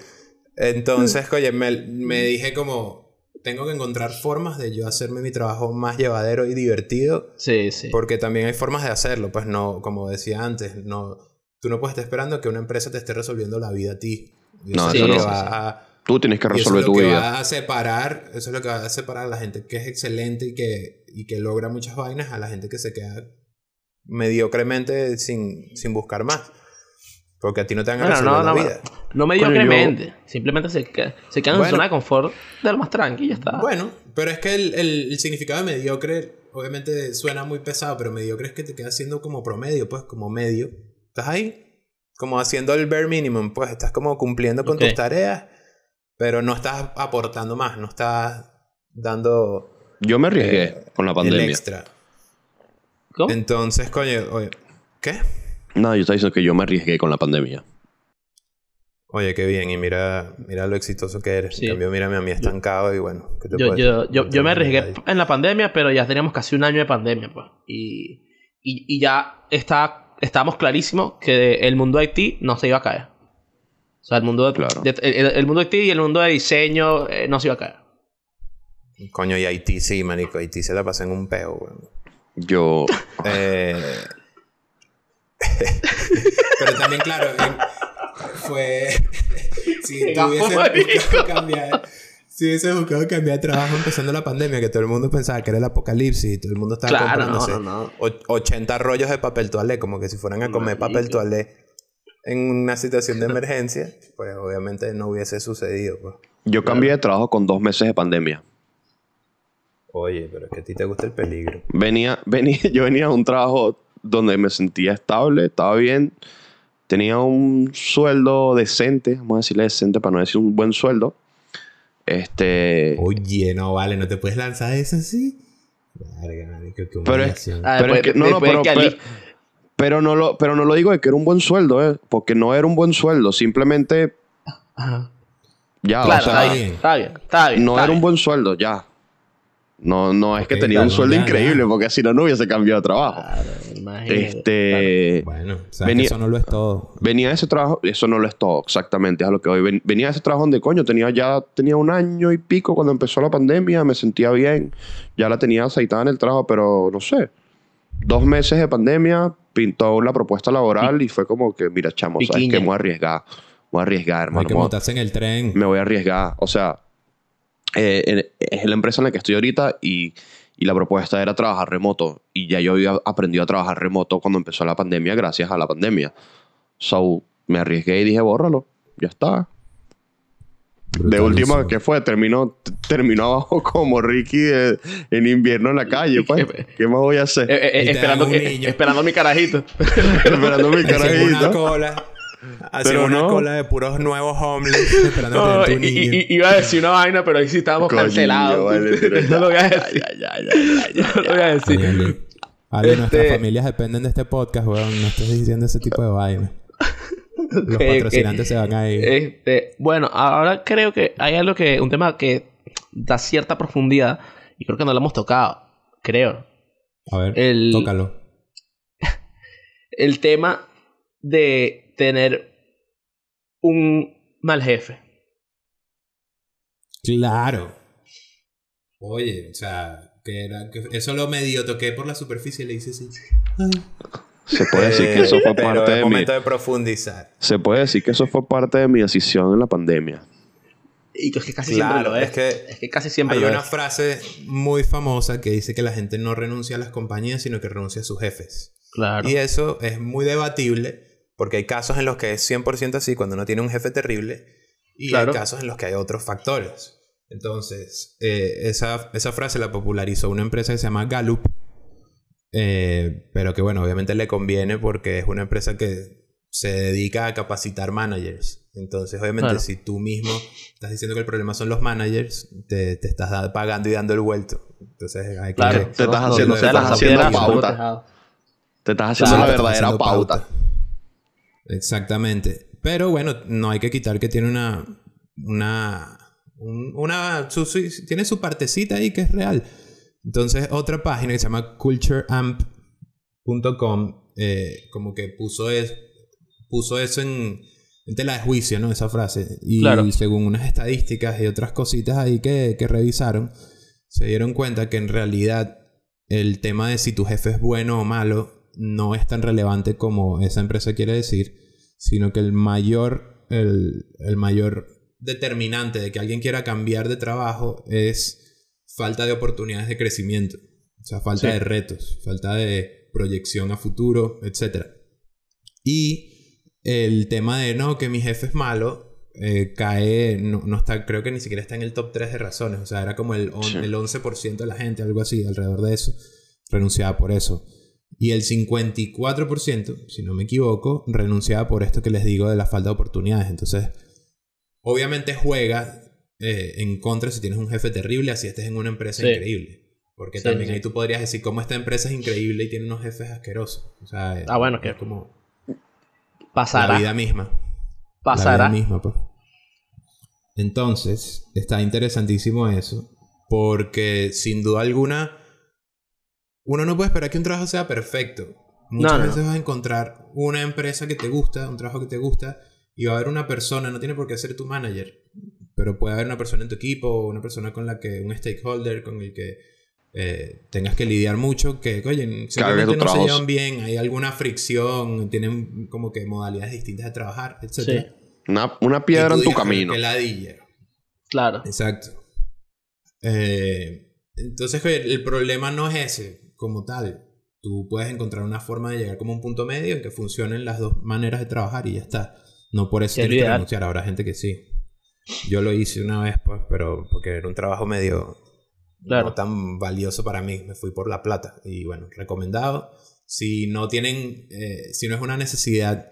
Entonces, oye, me dije como... Tengo que encontrar formas de yo hacerme mi trabajo más llevadero y divertido. Sí, sí. Porque también hay formas de hacerlo. Pues no, como decía antes, no... Tú no puedes estar esperando que una empresa te esté resolviendo la vida a ti. No, eso no. Tú tienes que resolver tu vida. Eso es lo que va a separar a la gente que es excelente y que logra muchas vainas a la gente que se queda mediocremente sin buscar más. Porque a ti no te van a resolver la vida. No mediocremente. Coño, simplemente se quedan en zona de confort de lo más tranquilo. Está. Bueno, pero es que el significado de mediocre obviamente suena muy pesado, pero mediocre es que te quedas siendo como promedio, pues, como medio. Estás ahí, como haciendo el bare minimum, pues estás como cumpliendo con tus tareas. Pero no estás aportando más, no estás dando... Yo me arriesgué con la pandemia. El extra. ¿Cómo? Entonces, coño... Oye, ¿qué? No, yo estaba diciendo que yo me arriesgué con la pandemia. Oye, qué bien. Y mira lo exitoso que eres. Sí. En cambio, mírame a mí estancado y bueno... ¿qué te yo me arriesgué en la pandemia, pero ya teníamos casi un año de pandemia, pues. Y ya estábamos clarísimos que el mundo de Haití no se iba a caer. O sea, el mundo de Haití y el mundo de diseño no se iba a caer. Coño, y Haití sí, marico. Haití se la pasa en un peo, güey. Yo... Pero también, claro, fue... Si hubiese buscado cambiar de trabajo empezando la pandemia, que todo el mundo pensaba que era el apocalipsis y todo el mundo estaba comprándose 80 rollos de papel toalé, como que si fueran a comer papel toalé. En una situación de emergencia, pues obviamente no hubiese sucedido. Pues. Yo cambié de trabajo con 2 meses de pandemia. Oye, pero es que a ti te gusta el peligro. Yo venía a un trabajo donde me sentía estable, estaba bien, tenía un sueldo decente, vamos a decirle decente para no decir un buen sueldo. Oye, no vale, no te puedes lanzar eso así. Pero no lo digo de que era un buen sueldo, porque no era un buen sueldo, simplemente ya, claro, o sea, está bien. No era un buen sueldo, ya. No es okay, que tenía un sueldo increíble, porque si no, no hubiese cambiado de trabajo. Claro, bueno, o sea, eso no lo es todo. Venía de ese trabajo, eso no lo es todo, exactamente, es a lo que hoy. Venía de ese trabajo donde, coño, tenía 1 año y pico cuando empezó la pandemia, me sentía bien, ya la tenía aceitada en el trabajo, pero no sé. 2 meses de pandemia, pintó la propuesta laboral y fue como que, mira, chamo, ¿sabes qué? Me voy a arriesgar, hermano. Hay que montarse en el tren. Me voy a arriesgar, o sea... es la empresa en la que estoy ahorita y la propuesta era trabajar remoto y ya yo había aprendido a trabajar remoto cuando empezó la pandemia gracias a la pandemia. So, me arriesgué y dije, bórralo, ya está. Brutal. De última, ¿qué fue? Terminó abajo como Ricky en invierno en la calle. ¿Qué más voy a hacer? Esperando mi carajito. Esperando mi carajito. Hacer una cola de puros nuevos homeless esperando a tener tu niño. Iba a decir una vaina, pero ahí sí estábamos cancelados. Vale, no lo voy a decir. No lo voy a decir. Nuestras familias dependen de este podcast, weón. No estés diciendo ese tipo de vaina. Los patrocinantes se van a ir. Bueno, ahora creo que hay algo que... Un tema que da cierta profundidad y creo que no lo hemos tocado. Creo. A ver, tócalo. El tema de... tener un mal jefe. Claro. Oye, o sea, que eso lo medio toqué por la superficie y le hice así. Se puede decir que eso fue parte de mi... momento de profundizar. Se puede decir que eso fue parte de mi decisión en la pandemia. Y que es que casi siempre lo es. Es que casi siempre hay una frase muy famosa que dice que la gente no renuncia a las compañías, sino que renuncia a sus jefes. Claro. Y eso es muy debatible. Porque hay casos en los que es 100% así, cuando uno tiene un jefe terrible. Y claro, hay casos en los que hay otros factores. Entonces, esa frase la popularizó una empresa que se llama Gallup. Pero que, bueno, obviamente le conviene porque es una empresa que se dedica a capacitar managers. Entonces, obviamente, claro, si tú mismo estás diciendo que el problema son los managers, te estás pagando y dando el vuelto. Entonces, hay que... Claro, te estás haciendo la pauta. Te estás haciendo la verdadera pauta. Exactamente. Pero bueno, no hay que quitar que tiene tiene su partecita ahí que es real. Entonces, otra página que se llama cultureamp.com como que puso eso en tela de juicio, ¿no? Esa frase. Y claro, según unas estadísticas y otras cositas ahí que revisaron, se dieron cuenta que en realidad el tema de si tu jefe es bueno o malo no es tan relevante como esa empresa quiere decir, sino que el mayor determinante de que alguien quiera cambiar de trabajo es falta de oportunidades de crecimiento, o sea, falta de retos, falta de proyección a futuro, etc. Y el tema de no, que mi jefe es malo, cae, no está, creo que ni siquiera está en el top 3 de razones, o sea, era como el 11% de la gente, algo así, alrededor de eso, renunciaba por eso. Y el 54%, si no me equivoco, renunciaba por esto que les digo de la falta de oportunidades. Entonces, obviamente juega en contra si tienes un jefe terrible, así estés en una empresa increíble. Porque también ahí tú podrías decir cómo esta empresa es increíble y tiene unos jefes asquerosos. O sea, bueno, que es como... Pasará. La vida misma. Pasará. La vida misma, pues. Entonces, está interesantísimo eso. Porque, sin duda alguna... Uno no puede esperar que un trabajo sea perfecto. Muchas veces vas a encontrar una empresa que te gusta, un trabajo que te gusta, y va a haber una persona, no tiene por qué ser tu manager, pero puede haber una persona en tu equipo, una persona con la que, un stakeholder con el que tengas que lidiar mucho, que, oye, simplemente no se llevan bien, hay alguna fricción, tienen como que modalidades distintas de trabajar, etc. Sí. Una piedra en tu camino. Que ladilla. Claro. Exacto. Entonces, el problema no es ese como tal. Tú puedes encontrar una forma de llegar como un punto medio en que funcionen las dos maneras de trabajar y ya está. No por eso tienes que renunciar. Habrá gente que sí. Yo lo hice una vez, pues, pero porque era un trabajo medio no tan valioso para mí. Me fui por la plata. Y bueno, recomendado. Si no tienen, si no es una necesidad,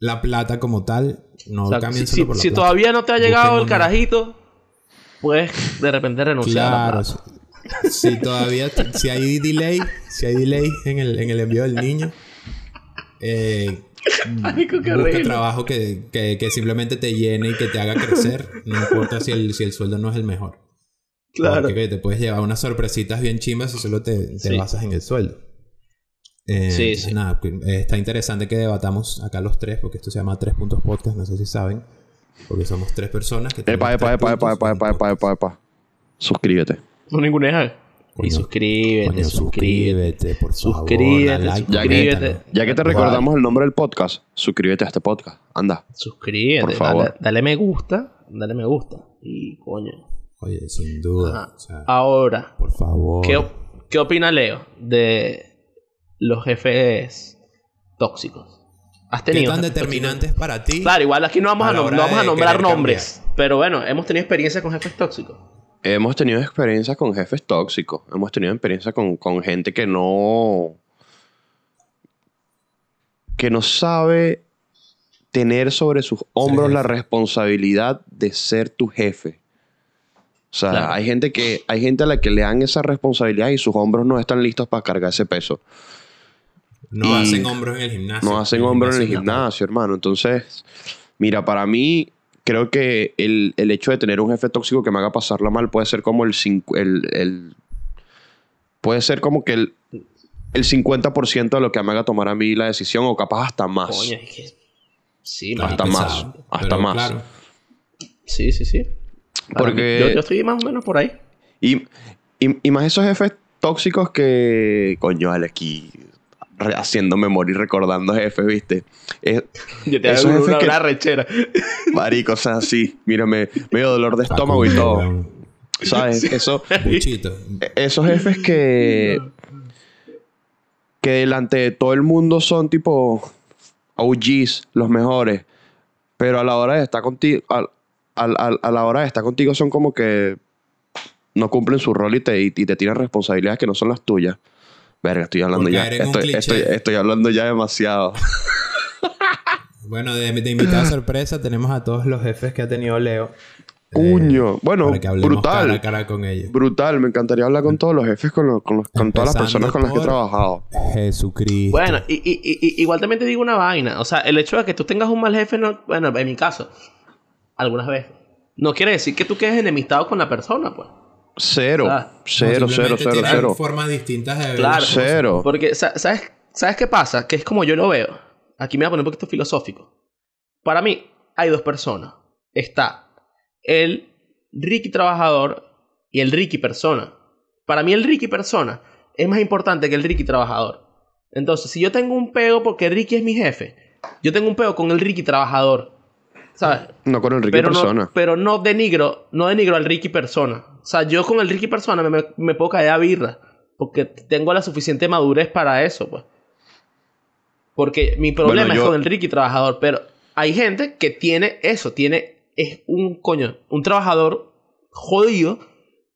la plata como tal, no cambien solo por la plata. Si todavía no te ha llegado el carajito, puedes de repente renunciar a la plata. Si todavía, si hay delay en el envío del niño, busca trabajo que simplemente te llene y que te haga crecer. No importa si el sueldo no es el mejor. Claro. Porque te puedes llevar unas sorpresitas bien chimbas si solo te basas en el sueldo. Nada, está interesante que debatamos acá los tres, porque esto se llama Tres Puntos Podcast, no sé si saben. Porque somos tres personas que tenemos epa. Suscríbete. No ninguneja. Y suscríbete, por favor. Suscríbete. Ya que te recordamos el nombre del podcast, suscríbete a este podcast. Anda. Suscríbete, por favor. Dale me gusta. Y coño. Oye, sin duda. O sea, ahora, por favor. ¿Qué opina Leo de los jefes tóxicos? ¿Has tenido? ¿Qué tan determinantes para ti? Claro, igual aquí no vamos a nombrar nombres. Cambiar. Pero bueno, hemos tenido experiencia con jefes tóxicos. Hemos tenido experiencias con jefes tóxicos. Hemos tenido experiencias con gente que no sabe tener sobre sus hombros la responsabilidad de ser tu jefe. O sea, hay gente a la que le dan esa responsabilidad y sus hombros no están listos para cargar ese peso. No hacen hombros en el gimnasio. No hacen hombros en el gimnasio, hermano. Entonces, mira, para mí, creo que el hecho de tener un jefe tóxico que me haga pasarla mal puede ser como el 50% de lo que me haga tomar a mí la decisión, o capaz hasta más. Coño, es que sí, hasta más. Claro. Sí. Porque yo estoy más o menos por ahí. Y más esos jefes tóxicos que, coño, al aquí haciendo memoria y recordando jefes, ¿viste? Yo te hago una rechera. Marico, o sea, sí. Mírame, medio dolor de estómago y todo. ¿Sabes? Esos jefes que delante de todo el mundo son tipo OGs, los mejores. Pero a la hora de estar contigo, a la hora de estar contigo son como que no cumplen su rol y te tiran responsabilidades que no son las tuyas. Verga, estoy hablando ya demasiado. Bueno, de invitada sorpresa tenemos a todos los jefes que ha tenido Leo. Cuño. Bueno, brutal. Cara con ellos. Brutal. Me encantaría hablar con todos los jefes, con todas las personas con las que he trabajado. Jesucristo. Bueno, y igual también te digo una vaina. O sea, el hecho de que tú tengas un mal jefe, no, bueno, en mi caso, algunas veces, no quiere decir que tú quedes enemistado con la persona, pues. Cero. Formas distintas de ver. Claro, cero. Porque, ¿sabes qué pasa? Que es como yo lo veo. Aquí me voy a poner un poquito filosófico. Para mí, hay dos personas. Está el Ricky trabajador y el Ricky persona. Para mí, el Ricky persona es más importante que el Ricky trabajador. Entonces, si yo tengo un peo porque Ricky es mi jefe, yo tengo un peo con el Ricky trabajador, ¿sabes? No con el Ricky persona. No denigro al Ricky persona. O sea, yo con el Ricky persona me puedo caer a birra. Porque tengo la suficiente madurez para eso, pues. Porque mi problema es con el Ricky trabajador. Pero hay gente que tiene eso. Es un trabajador jodido.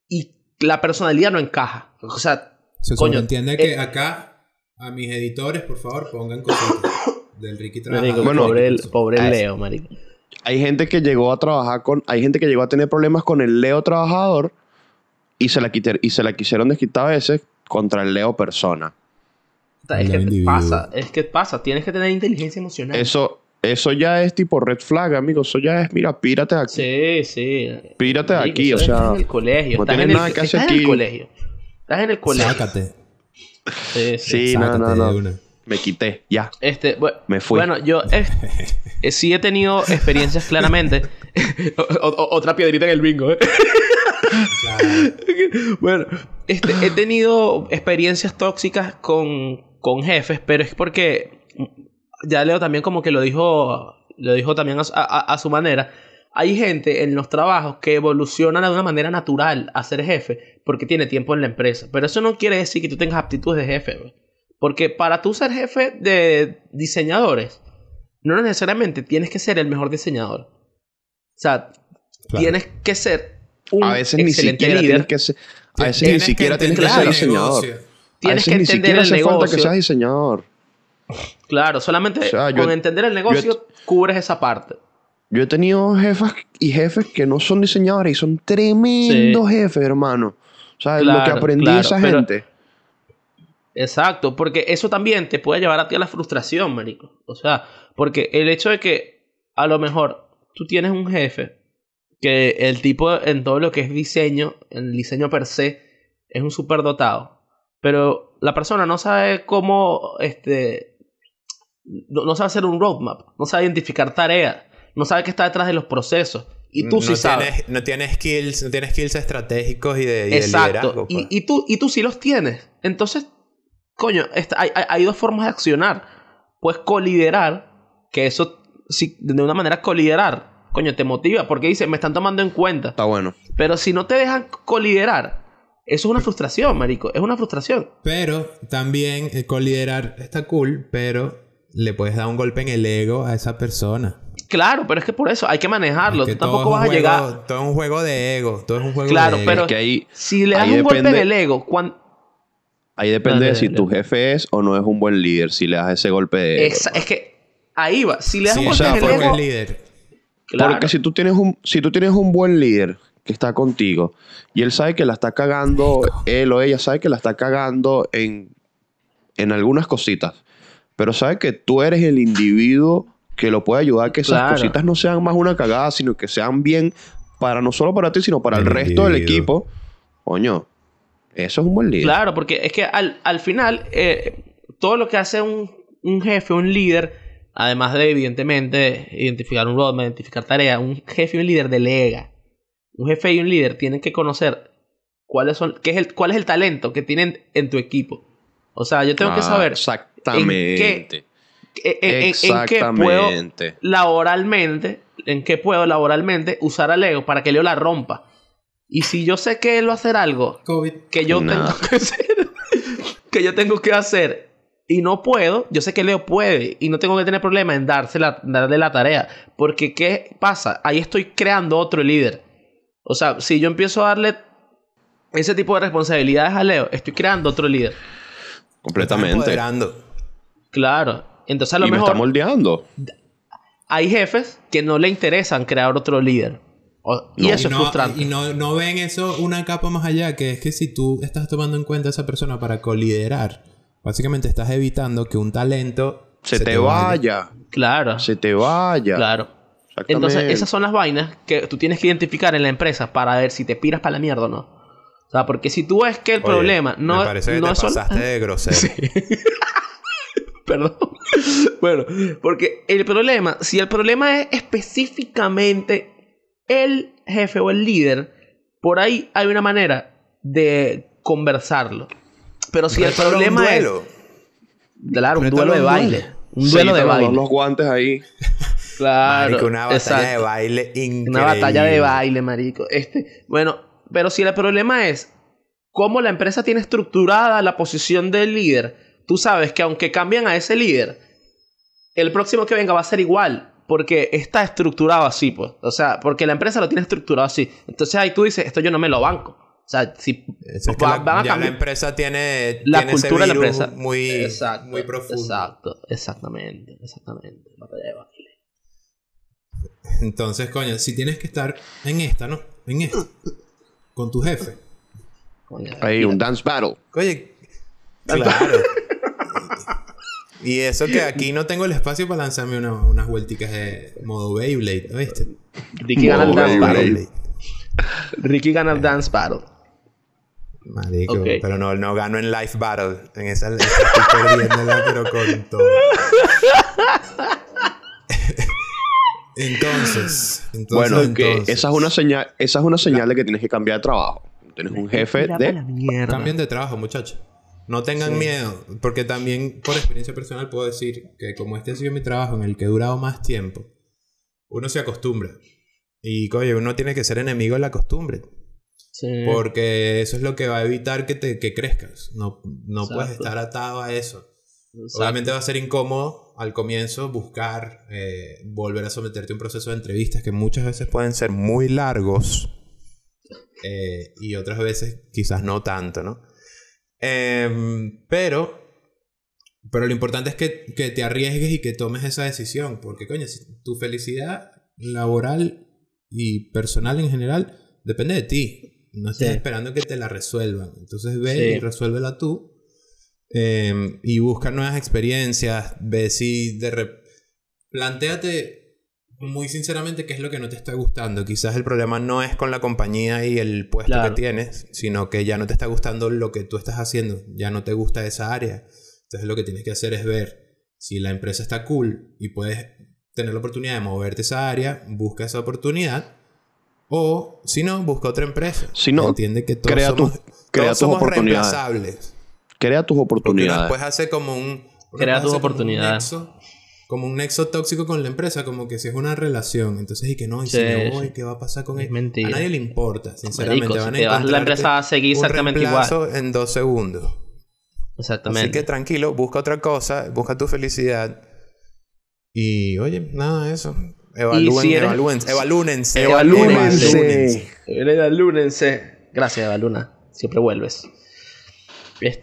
Y la personalidad no encaja. O sea, se entiende que acá, a mis editores, por favor, pongan cositas del Ricky trabajador. Bueno, pobre Leo, marico. Hay gente que llegó a tener problemas con el Leo trabajador. Y se la quisieron desquitar a veces contra el Leo persona. Es que pasa. Tienes que tener inteligencia emocional. Eso ya es tipo red flag, amigo. Eso ya es, mira, pírate de aquí. Sí. Pírate de aquí, o sea. Estás en el colegio. No tienes nada que hacer aquí. Estás en el colegio. Sácate. Sí. Sácate, no. Me quité, ya. Me fui. Bueno, yo sí he tenido experiencias claramente. Otra piedrita en el bingo, ¿eh? Claro. Bueno, he tenido experiencias tóxicas con jefes, pero es porque ya Leo también como que lo dijo también a su manera. Hay gente en los trabajos que evolucionan de una manera natural a ser jefe porque tiene tiempo en la empresa, pero eso no quiere decir que tú tengas aptitudes de jefe, ¿no? Porque para tú ser jefe de diseñadores No necesariamente tienes que ser el mejor diseñador. O sea, claro, tienes que ser un excelente líder. A veces ni siquiera tienes que ser diseñador. Tienes que entender el negocio. Falta que seas diseñador. Claro, solamente con entender el negocio cubres esa parte. Yo he tenido jefas y jefes que no son diseñadores y son tremendos jefes, hermano. O sea, claro, lo que aprendí de esa gente. Exacto, porque eso también te puede llevar a ti a la frustración, marico. O sea, porque el hecho de que a lo mejor tú tienes un jefe que el tipo en todo lo que es diseño, el diseño per se, es un superdotado, pero la persona no sabe cómo, no sabe hacer un roadmap, no sabe identificar tareas, no sabe qué está detrás de los procesos. Y tú no sí sabes. No tienes skills estratégicos y de liderazgo. Exacto. Y tú sí los tienes. Entonces, coño, hay dos formas de accionar. Puedes coliderar, que eso, si, de una manera coliderar, coño, te motiva. Porque dices, me están tomando en cuenta. Está bueno. Pero si no te dejan coliderar, eso es una frustración, marico. Es una frustración. Pero también coliderar está cool, pero le puedes dar un golpe en el ego a esa persona. Claro, pero es que por eso hay que manejarlo. Es que tú tampoco vas a llegar... Todo es un juego de ego. Todo es un juego de ego. Claro, pero es que ahí, si le das un golpe en el ego... Ahí depende de si tu jefe es o no es un buen líder. Si le das ese golpe de ego. Es que ahí va. Si le das un golpe en el ego... Líder. Claro. Porque si tú tienes un buen líder que está contigo y él sabe que la está cagando, él o ella sabe que la está cagando en algunas cositas, pero sabe que tú eres el individuo que lo puede ayudar a que esas cositas no sean más una cagada, sino que sean bien para no solo para ti, sino para el resto del equipo. Coño, eso es un buen líder. Claro, porque es que al final todo lo que hace un jefe, un líder, además de evidentemente identificar un roadmap, identificar tareas, un jefe y un líder delega. Un jefe y un líder tienen que conocer cuál es el talento que tienen en tu equipo. O sea, yo tengo que saber en qué puedo laboralmente usar al ego para que Leo la rompa. Y si yo sé que él va a hacer algo que yo tengo que hacer y no puedo, yo sé que Leo puede y no tengo que tener problema en darle la tarea. Porque ¿qué pasa? Ahí estoy creando otro líder. O sea, si yo empiezo a darle ese tipo de responsabilidades a Leo, estoy creando otro líder. Completamente. Claro. Entonces a lo mejor... me está moldeando. Hay jefes que no le interesan crear otro líder. Y eso es frustrante. Y no ven eso una capa más allá, que es que si tú estás tomando en cuenta a esa persona para coliderar, básicamente estás evitando que un talento... Se te vaya. Claro. Se te vaya. Claro. Entonces esas son las vainas que tú tienes que identificar en la empresa para ver si te piras para la mierda o no. O sea, porque si tú ves que el problema no... Me parece que te pasaste de grosero. Sí. Perdón. Bueno, porque el problema, si el problema es específicamente el jefe o el líder, por ahí hay una manera de conversarlo. Pero si el problema es... Claro, un duelo de baile. Un duelo de baile. Los guantes ahí. Claro. Marico, una batalla de baile increíble. Una batalla de baile, marico. Bueno, pero si el problema es cómo la empresa tiene estructurada la posición del líder... Tú sabes que aunque cambien a ese líder, el próximo que venga va a ser igual, porque está estructurado así, pues. O sea, porque la empresa lo tiene estructurado así. Entonces ahí tú dices, esto yo no me lo banco. O sea, si van a cambiar. La empresa tiene la cultura de la empresa muy, exacto, muy profunda. Exacto, exactamente. Entonces, coño, si tienes que estar en esta, ¿no? En esta. Con tu jefe. Hay un dance battle. Oye, claro. Y eso que aquí no tengo el espacio para lanzarme unas vuelticas de modo Beyblade, ¿oíste? Ricky gana el Dance Battle. Ricky gana el Dance Battle. Marico, okay. Pero no gano en Life Battle. En esa estoy perdiéndola, pero con todo. Entonces bueno, que esa es una señal de que tienes que cambiar de trabajo. Tienes un jefe de... Cambien de trabajo, muchachos. No tengan miedo, porque también por experiencia personal puedo decir que como este ha sido mi trabajo en el que he durado más tiempo, uno se acostumbra. Y, coño, uno tiene que ser enemigo de la costumbre. Sí. Porque eso es lo que va a evitar que crezcas. No puedes estar atado a eso. Obviamente va a ser incómodo al comienzo buscar volver a someterte a un proceso de entrevistas que muchas veces pueden ser muy largos y otras veces quizás no tanto, ¿no? Pero lo importante es que te arriesgues y que tomes esa decisión, porque coño, tu felicidad laboral y personal en general depende de ti. No estés esperando que te la resuelvan. Entonces ve y resuélvela tú. Y busca nuevas experiencias. Ve si plantéate muy sinceramente qué es lo que no te está gustando. Quizás el problema no es con la compañía y el puesto que tienes, sino que ya no te está gustando lo que tú estás haciendo. Ya no te gusta esa área. Entonces lo que tienes que hacer es ver si la empresa está cool y puedes tener la oportunidad de moverte a esa área. Busca esa oportunidad. O si no, busca otra empresa. Si no, entiende que todos somos reemplazables. Crea tus oportunidades. Después hace como un... Crea tus oportunidades. Como un nexo tóxico con la empresa. Como que si es una relación. Entonces, y que no, y si no voy, ¿qué va a pasar con él? Es mentira. A nadie le importa, sinceramente. Marico, van si te vas, la empresa va a seguir exactamente igual. Un reemplazo en 2 segundos. Exactamente. Así que tranquilo, busca otra cosa. Busca tu felicidad. Y, oye, nada de eso. Evalúense. Gracias, Evaluna. Siempre vuelves.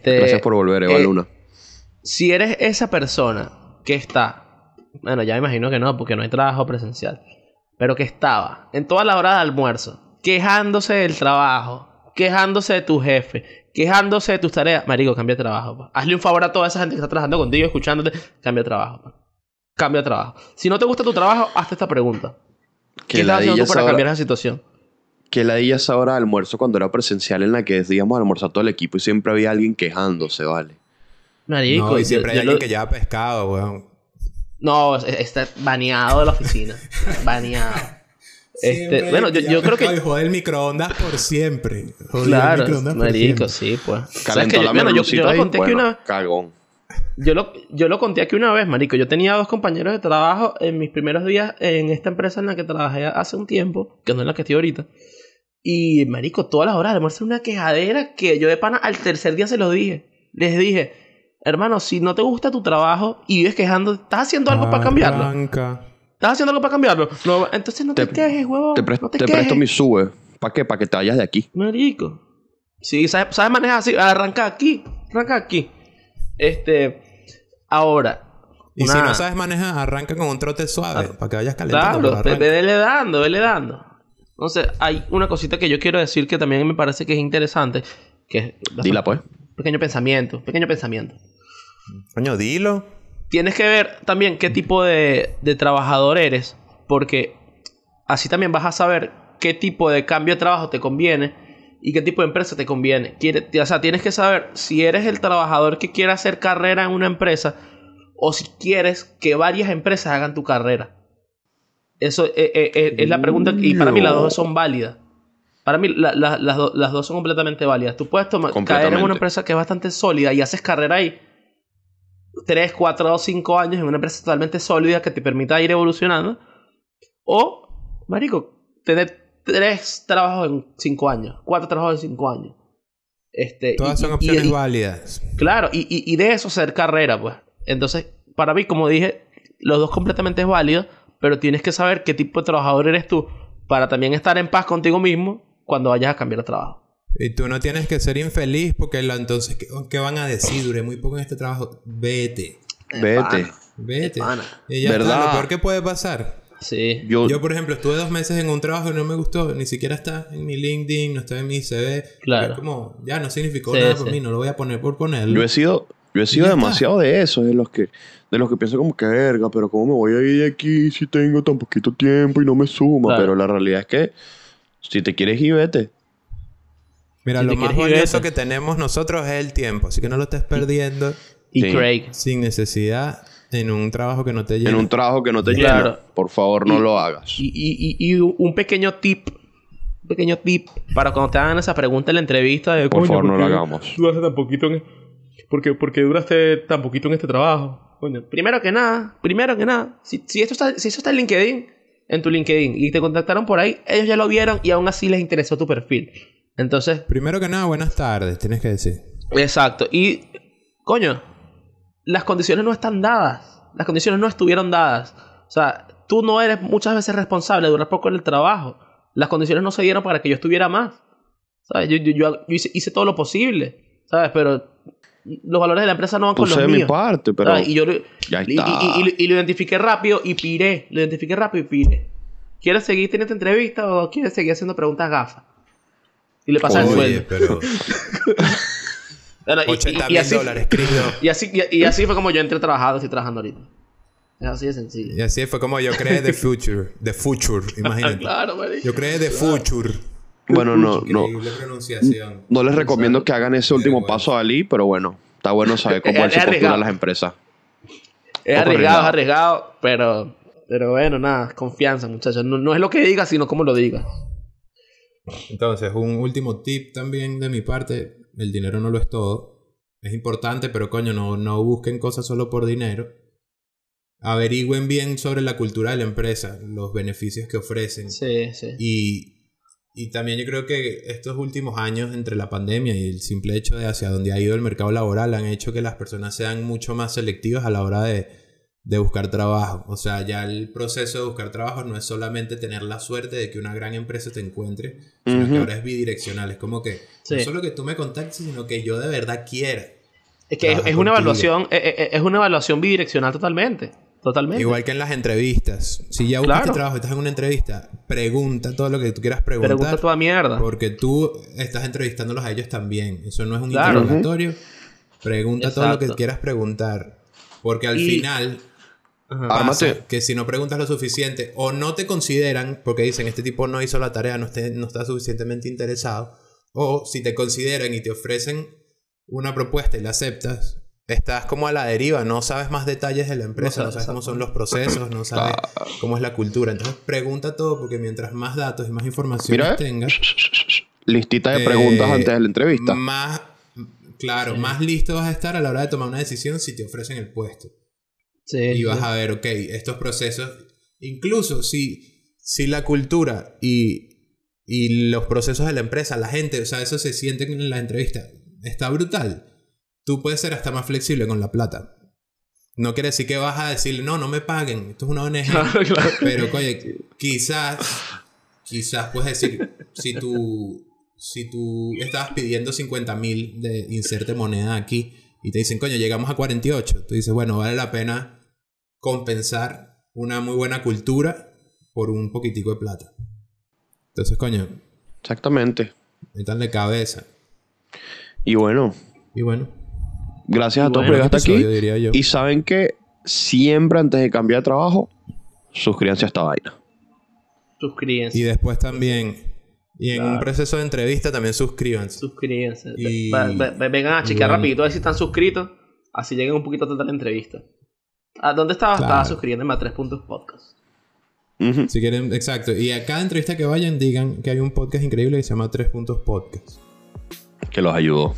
Gracias por volver, Eva Luna. Si eres esa persona que está... Bueno, ya me imagino que no, porque no hay trabajo presencial. Pero que estaba en todas las horas de almuerzo, quejándose del trabajo, quejándose de tu jefe, quejándose de tus tareas. Marico, cambia de trabajo. Pa. Hazle un favor a toda esa gente que está trabajando contigo, escuchándote. Cambia de trabajo. Pa. Cambia de trabajo. Si no te gusta tu trabajo, hazte esta pregunta. ¿Qué estás haciendo tú para cambiar esa situación? Que la di esa hora de almuerzo cuando era presencial en la que decíamos almorzar todo el equipo y siempre había alguien quejándose, ¿vale? Marico, no, y siempre hay alguien que lleva pescado, weón. No, está baneado de la oficina. Baneado. Bueno, yo creo que... Joder el microondas por siempre. Joder, claro, marico, sí, pues. Calentó la melucita ahí, bueno, cagón. Yo lo conté aquí una vez, marico. Yo tenía 2 compañeros de trabajo en mis primeros días en esta empresa en la que trabajé hace un tiempo, que no es la que estoy ahorita. Y, marico, todas las horas de almuerzo era una quejadera que yo de pana al tercer día se los dije. Les dije, hermano, si no te gusta tu trabajo y vives quejando, ¿estás haciendo algo para cambiarlo? ¿Estás haciendo algo para cambiarlo? No, entonces no te quejes, huevón. Te presto mi sube. ¿Para qué? Para que te vayas de aquí. Marico. Sí, sabes manejar así. Arranca aquí. Ahora. Y si no sabes manejar, arranca con un trote suave. Para que vayas calentando. Claro, vele dando. Entonces, hay una cosita que yo quiero decir que también me parece que es interesante. Que es dila, pues. Pequeño pensamiento. Coño, dilo. Tienes que ver también qué tipo de trabajador eres. Porque así también vas a saber qué tipo de cambio de trabajo te conviene. ¿Y qué tipo de empresa te conviene? O sea, tienes que saber si eres el trabajador que quiere hacer carrera en una empresa o si quieres que varias empresas hagan tu carrera. Eso es la pregunta. Y para mí las dos son válidas. Para mí las dos son completamente válidas. Tú puedes caer en una empresa que es bastante sólida y haces carrera ahí 3, 4 o 5 años en una empresa totalmente sólida que te permita ir evolucionando. O, marico, tener 3 trabajos en 5 años. 4 trabajos en 5 años. Todas son opciones válidas. Claro, y de eso hacer carrera, pues. Entonces, para mí, como dije, los dos completamente es válido, pero tienes que saber qué tipo de trabajador eres tú para también estar en paz contigo mismo cuando vayas a cambiar de trabajo. Y tú no tienes que ser infeliz porque entonces, ¿qué van a decir? Duré muy poco en este trabajo. Vete. Y ya está, lo peor que puede pasar. Sí. Yo, por ejemplo, estuve 2 meses en un trabajo y no me gustó. Ni siquiera está en mi LinkedIn, no está en mi CV. Claro. Como, ya no significó nada para mí, no lo voy a poner por ponerlo. Yo he sido demasiado de esos, de los que pienso como que verga, pero cómo me voy a ir de aquí si tengo tan poquito tiempo y no me suma. Claro. Pero la realidad es que si te quieres ir, vete. Mira, lo más valioso que tenemos nosotros es el tiempo. Así que no lo estés perdiendo. Y Craig. Sin necesidad. En un trabajo que no te llena. Claro. Por favor, no lo hagas. Y un pequeño tip. Para cuando te hagan esa pregunta en la entrevista. De, por favor, no lo hagamos. Porque duraste tan poquito en este trabajo. Coño. Primero que nada. Si eso está en LinkedIn. En tu LinkedIn. Y te contactaron por ahí. Ellos ya lo vieron. Y aún así les interesó tu perfil. Entonces. Primero que nada, buenas tardes. Tienes que decir. Exacto. Y. Coño. las condiciones no están dadas, las condiciones no estuvieron dadas. O sea, tú no eres muchas veces responsable de durar poco en el trabajo. Las condiciones no se dieron para que yo estuviera más, ¿sabes? Yo hice todo lo posible, ¿sabes? Pero los valores de la empresa no van con los míos. Puse mi parte, pero ¿sabes? Y yo ya está. Y lo identifiqué rápido y piré. ¿Quieres seguir teniendo entrevistas o quieres seguir haciendo preguntas gafas? Y le pasa el sueldo. Pero... $80,000, Cristo. Y así fue como yo entré trabajando, estoy trabajando ahorita. Es así de sencillo. Y así fue como yo creé The Future. The Future, imagínate. Claro, yo creé The Future. Bueno, increíble pronunciación. No les recomiendo que hagan ese último paso a Ali, pero bueno, está bueno saber cómo es su postura a las empresas. Es arriesgado, pero bueno, nada, confianza, muchachos. No es lo que diga, sino cómo lo diga. Entonces, un último tip también de mi parte. El dinero no lo es todo. Es importante, pero coño, no busquen cosas solo por dinero. Averigüen bien sobre la cultura de la empresa, los beneficios que ofrecen. Sí, sí. Y también yo creo que estos últimos años entre la pandemia y el simple hecho de hacia dónde ha ido el mercado laboral han hecho que las personas sean mucho más selectivas a la hora de buscar trabajo. O sea, ya el proceso de buscar trabajo no es solamente tener la suerte de que una gran empresa te encuentre, sino que ahora es bidireccional. Es como que no solo que tú me contactes, sino que yo de verdad quiera. Es que es una evaluación bidireccional totalmente. Igual que en las entrevistas. Si ya buscas trabajo, estás en una entrevista, pregunta todo lo que tú quieras preguntar. Pregunta toda mierda. Porque tú estás entrevistándolos a ellos también. Eso no es un interrogatorio. Pregunta todo lo que quieras preguntar. Porque al final... Pasa que si no preguntas lo suficiente o no te consideran porque dicen este tipo no hizo la tarea, no está suficientemente interesado, o si te consideran y te ofrecen una propuesta y la aceptas, estás como a la deriva, no sabes más detalles de la empresa, no sabes cómo son los procesos, no sabes cómo es la cultura. Entonces pregunta todo, porque mientras más datos y más información tengas, listita de preguntas antes de la entrevista, más listo vas a estar a la hora de tomar una decisión si te ofrecen el puesto. Sí, y vas a ver, ok, estos procesos, incluso si la cultura y los procesos de la empresa, la gente, o sea, eso se siente en la entrevista, está brutal. Tú puedes ser hasta más flexible con la plata. No quiere decir que vas a decir, no me paguen, esto es una ONG. Claro. Pero, oye, quizás puedes decir, si tú estabas pidiendo 50,000 de inserte moneda aquí, y te dicen, coño, llegamos a 48. Tú dices, bueno, vale la pena compensar una muy buena cultura por un poquitico de plata. Entonces, coño. Exactamente. Métanle cabeza. Y bueno. Gracias a todos por llegar hasta aquí. Y saben que siempre antes de cambiar de trabajo, suscríbanse a esta vaina. Suscríbanse. Y después también... Y en un proceso de entrevista también suscríbanse. Y... Vengan a chequear rapidito a ver si están suscritos. Así lleguen un poquito a tratar la entrevista. ¿A dónde estabas? Estaba suscribiéndome a Tres Puntos Podcast. Uh-huh. Si quieren, exacto. Y a cada entrevista que vayan, digan que hay un podcast increíble que se llama Tres Puntos Podcast. Que los ayudó.